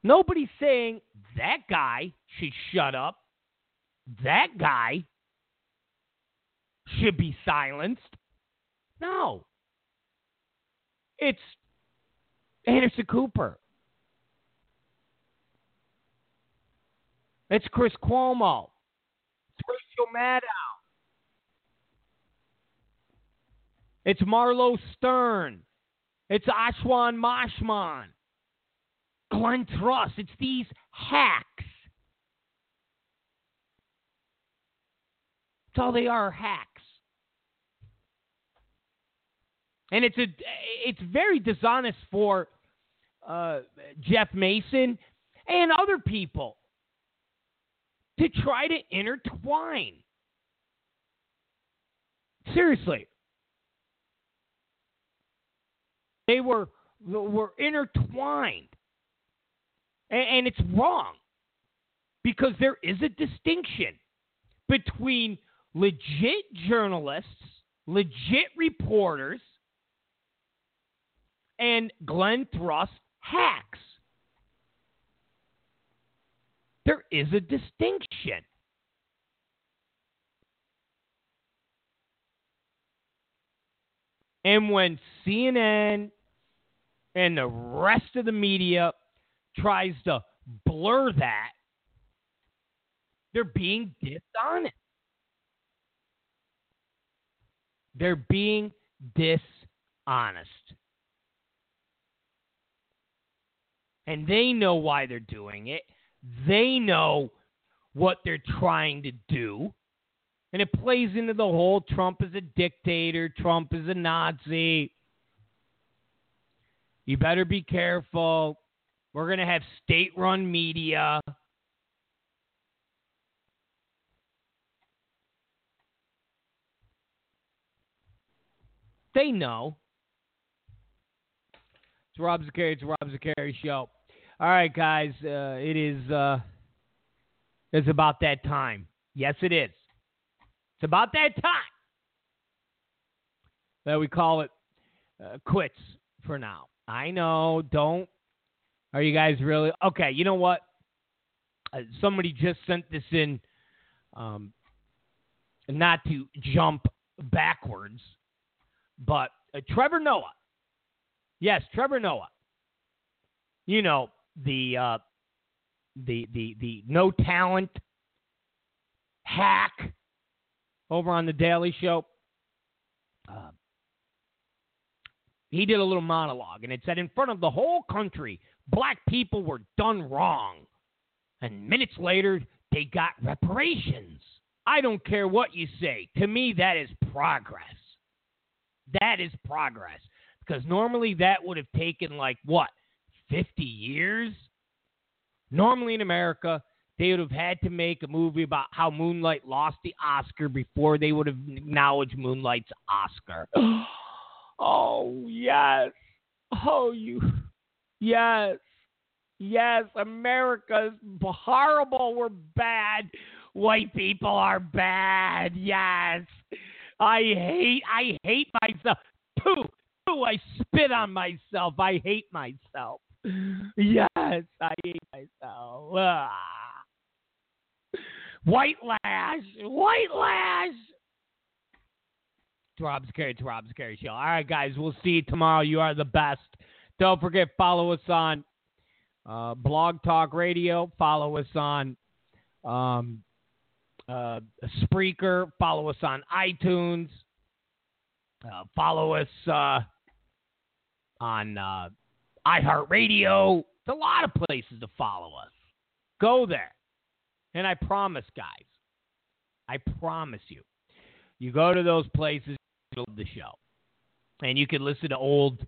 Nobody's saying that guy should shut up. That guy should be silenced. No. It's Anderson Cooper. It's Chris Cuomo. It's Rachel Maddow. It's Marlo Stern. It's Ashwan Mashman. Glenn Thrush. It's these hacks. That's all they are, hacks. And it's very dishonest for Jeff Mason and other people to try to intertwine. Seriously. They were intertwined. And it's wrong. Because there is a distinction between legit journalists, legit reporters, and Glenn Thrush hacks. There is a distinction. And when CNN and the rest of the media tries to blur that, they're being dishonest. They're being dishonest. And they know why they're doing it. They know what they're trying to do. And it plays into the whole Trump is a dictator, Trump is a Nazi. You better be careful. We're going to have state-run media. They know. It's Rob Zicari. It's Rob Zicari Show. All right, guys, it's about that time. Yes, it is. It's about that time that we call it quits for now. I know, don't. Are you guys really? Okay, you know what? Somebody just sent this in, not to jump backwards, but Trevor Noah. Yes, Trevor Noah. You know, the no talent hack over on the Daily Show. He did a little monologue, and it said, in front of the whole country, black people were done wrong. And minutes later, they got reparations. I don't care what you say. To me, that is progress. That is progress. Because normally that would have taken, like, what, 50 years? Normally in America, they would have had to make a movie about how Moonlight lost the Oscar before they would have acknowledged Moonlight's Oscar. Oh, yes. Oh, you. Yes. Yes. America's horrible. We're bad. White people are bad. Yes. I hate myself. Poo. I spit on myself. I hate myself. Yes. I hate myself. Ah. White lash. It's Rob Zicari Show. All right, guys, we'll see you tomorrow. You are the best. Don't forget, follow us on Blog Talk Radio. Follow us on Spreaker. Follow us on iTunes. Follow us on iHeartRadio. It's a lot of places to follow us. Go there. And I promise, guys, I promise you, you go to those places, you'll love the show. And you can listen to old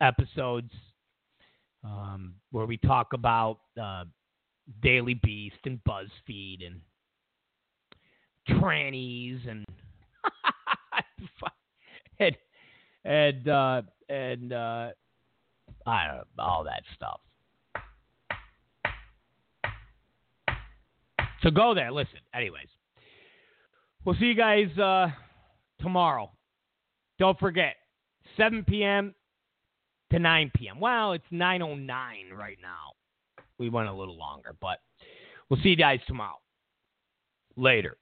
episodes where we talk about Daily Beast and BuzzFeed and trannies and I don't know, all that stuff. So go there, listen. Anyways, we'll see you guys tomorrow. Don't forget, 7 p.m. to 9 p.m. Well, it's 9:09 right now. We went a little longer, but we'll see you guys tomorrow. Later.